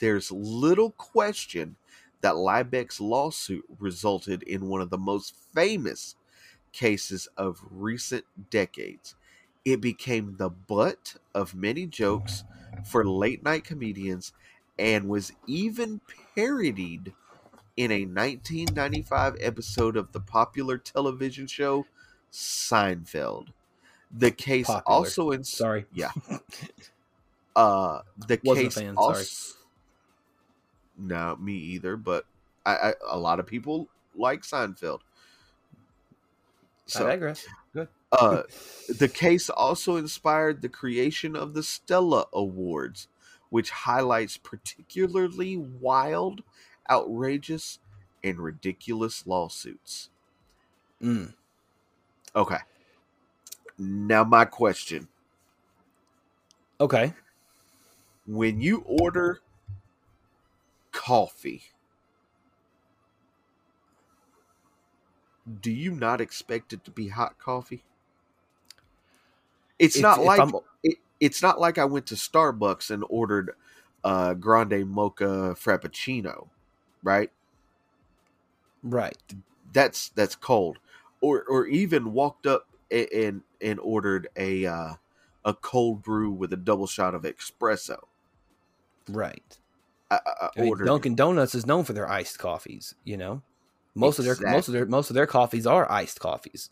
there's little question that Liebeck's lawsuit resulted in one of the most famous cases of recent decades. It became the butt of many jokes for late-night comedians and was even parodied in a 1995 episode of the popular television show Seinfeld. The case also in... Sorry. Yeah. The Wasn't case a fan, also... Sorry. No, me either, but I a lot of people like Seinfeld. So, I digress. Good. The case also inspired the creation of the Stella Awards, which highlights particularly wild, outrageous, and ridiculous lawsuits. Mm. Okay. Now my question. Okay. When you order coffee, do you not expect it to be hot coffee? It's not like I went to Starbucks and ordered a grande mocha frappuccino, right? Right. That's cold. Or even walked up and ordered a cold brew with a double shot of espresso. Right. I mean, Dunkin' Donuts is known for their iced coffees, you know. Most of their coffees are iced coffees,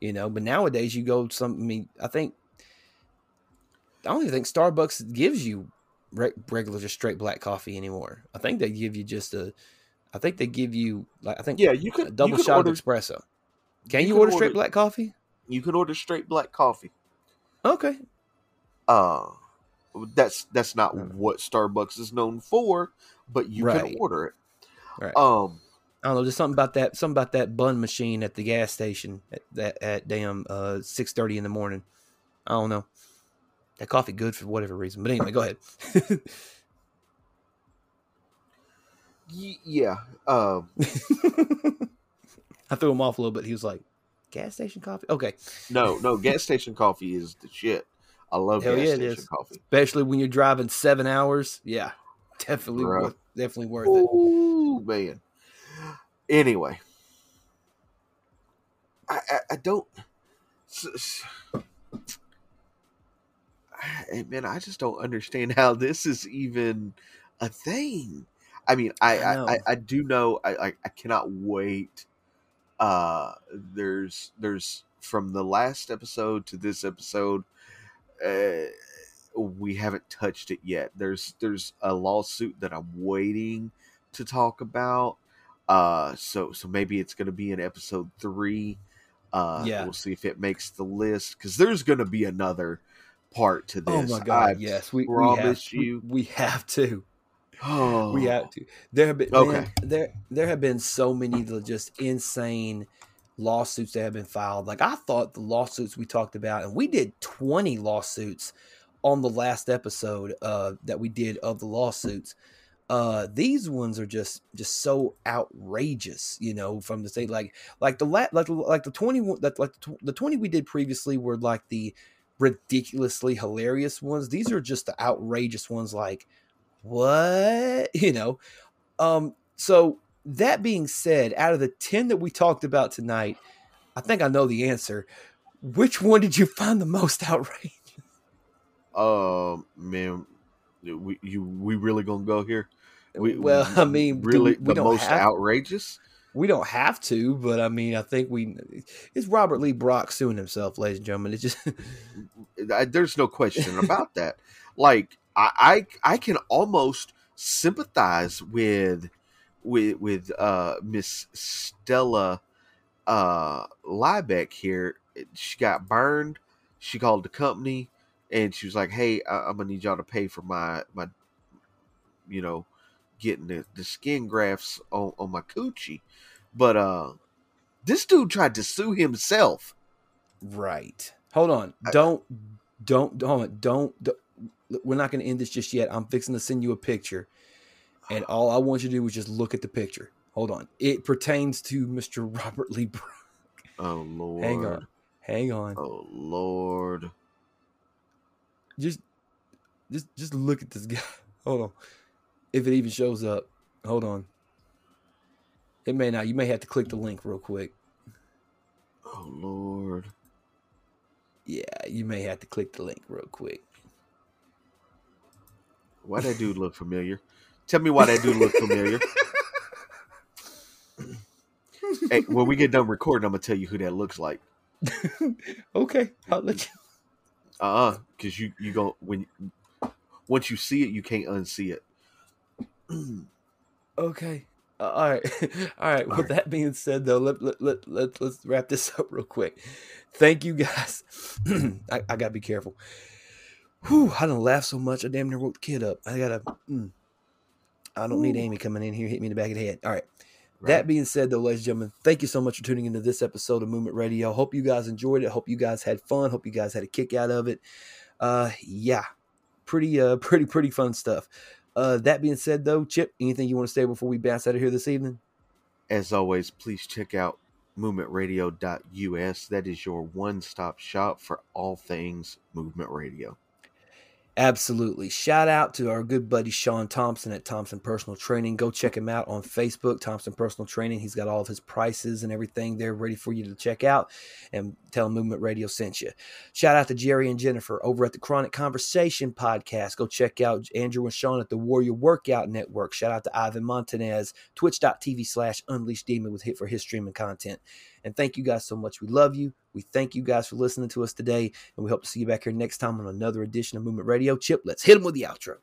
you know. But nowadays, you go I don't even think Starbucks gives you regular just straight black coffee anymore. I think they give you a double shot of espresso. Can you order straight black coffee? You can order straight black coffee. Okay. That's not what Starbucks is known for, but you can order it. Right. I don't know. There's something about that bun machine at the gas station at 6:30 in the morning. I don't know. That coffee good for whatever reason. But anyway, go ahead. Yeah. I threw him off a little bit. He was like, "Gas station coffee." Okay. No. Gas station coffee is the shit. I love gas station coffee, especially when you're driving 7 hours. Yeah, definitely worth it. Ooh, man. Anyway, I don't, man, I just don't understand how this is even a thing. I mean, I do know, I cannot wait. There's from the last episode to this episode, we haven't touched it yet. There's a lawsuit that I'm waiting to talk about. So maybe it's going to be in episode 3. We'll see if it makes the list, because there's going to be another part to this. Oh my God! Yes, we have to. Oh, we have to. There have been so many just insane lawsuits that have been filed. Like, I thought the lawsuits we talked about, and we did 20 lawsuits on the last episode that we did of the lawsuits. These ones are just so outrageous, you know, from the state. Like the 20 we did previously were like the ridiculously hilarious ones. These are just the outrageous ones. Like, what, you know? So that being said, out of the 10 that we talked about tonight, I think I know the answer. Which one did you find the most outrageous? Man. We really gonna go here? We the most outrageous. We don't have to, but I mean, I think it's Robert Lee Brock suing himself, ladies and gentlemen. It's just there's no question about that. Like, I can almost sympathize with Miss Stella Liebeck here. She got burned. She called the company. And she was like, "Hey, I'm gonna need y'all to pay for my, you know, getting the skin grafts on my coochie." But this dude tried to sue himself. Right. Hold on. Don't. We're not gonna end this just yet. I'm fixing to send you a picture, and all I want you to do is just look at the picture. Hold on. It pertains to Mr. Robert Lee Brock. Oh Lord. Hang on. Oh Lord. Just look at this guy. Hold on. If it even shows up. Hold on. It may not. You may have to click the link real quick. Oh, Lord. Yeah, you may have to click the link real quick. Why that dude look familiar? Tell me why that dude look familiar. Hey, when we get done recording, I'm going to tell you who that looks like. Okay, I'll let you. Because you go when once you see it, you can't unsee it. Okay. All right. With that being said, though, let's wrap this up real quick. Thank you guys. I gotta be careful. Whew, I done laughed so much I damn near woke the kid up. I don't need Amy coming in here hitting me in the back of the head. All right. That being said, though, ladies and gentlemen, thank you so much for tuning into this episode of Movement Radio. Hope you guys enjoyed it. Hope you guys had fun. Hope you guys had a kick out of it. Yeah, pretty fun stuff. That being said, though, Chip, anything you want to say before we bounce out of here this evening? As always, please check out movementradio.us. That is your one-stop shop for all things Movement Radio. Absolutely. Shout out to our good buddy Sean Thompson at Thompson Personal Training. Go check him out on Facebook, Thompson Personal Training. He's got all of his prices and everything there ready for you to check out and tell Movement Radio sent you. Shout out to Jerry and Jennifer over at the Chronic Conversation Podcast. Go check out Andrew and Sean at the Warrior Workout Network. Shout out to Ivan Montanez, twitch.tv/unleashedDemon with Hit for his streaming content. And thank you guys so much. We love you. We thank you guys for listening to us today, and we hope to see you back here next time on another edition of Movement Radio. Chip, let's hit them with the outro.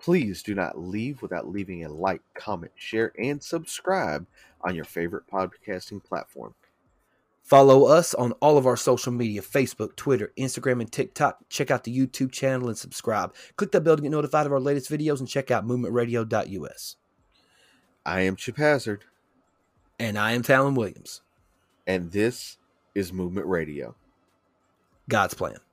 Please do not leave without leaving a like, comment, share, and subscribe on your favorite podcasting platform. Follow us on all of our social media, Facebook, Twitter, Instagram, and TikTok. Check out the YouTube channel and subscribe. Click that bell to get notified of our latest videos, and check out movementradio.us. I am Chip Hazard. And I am Talon Williams. And this is Movement Radio. God's plan.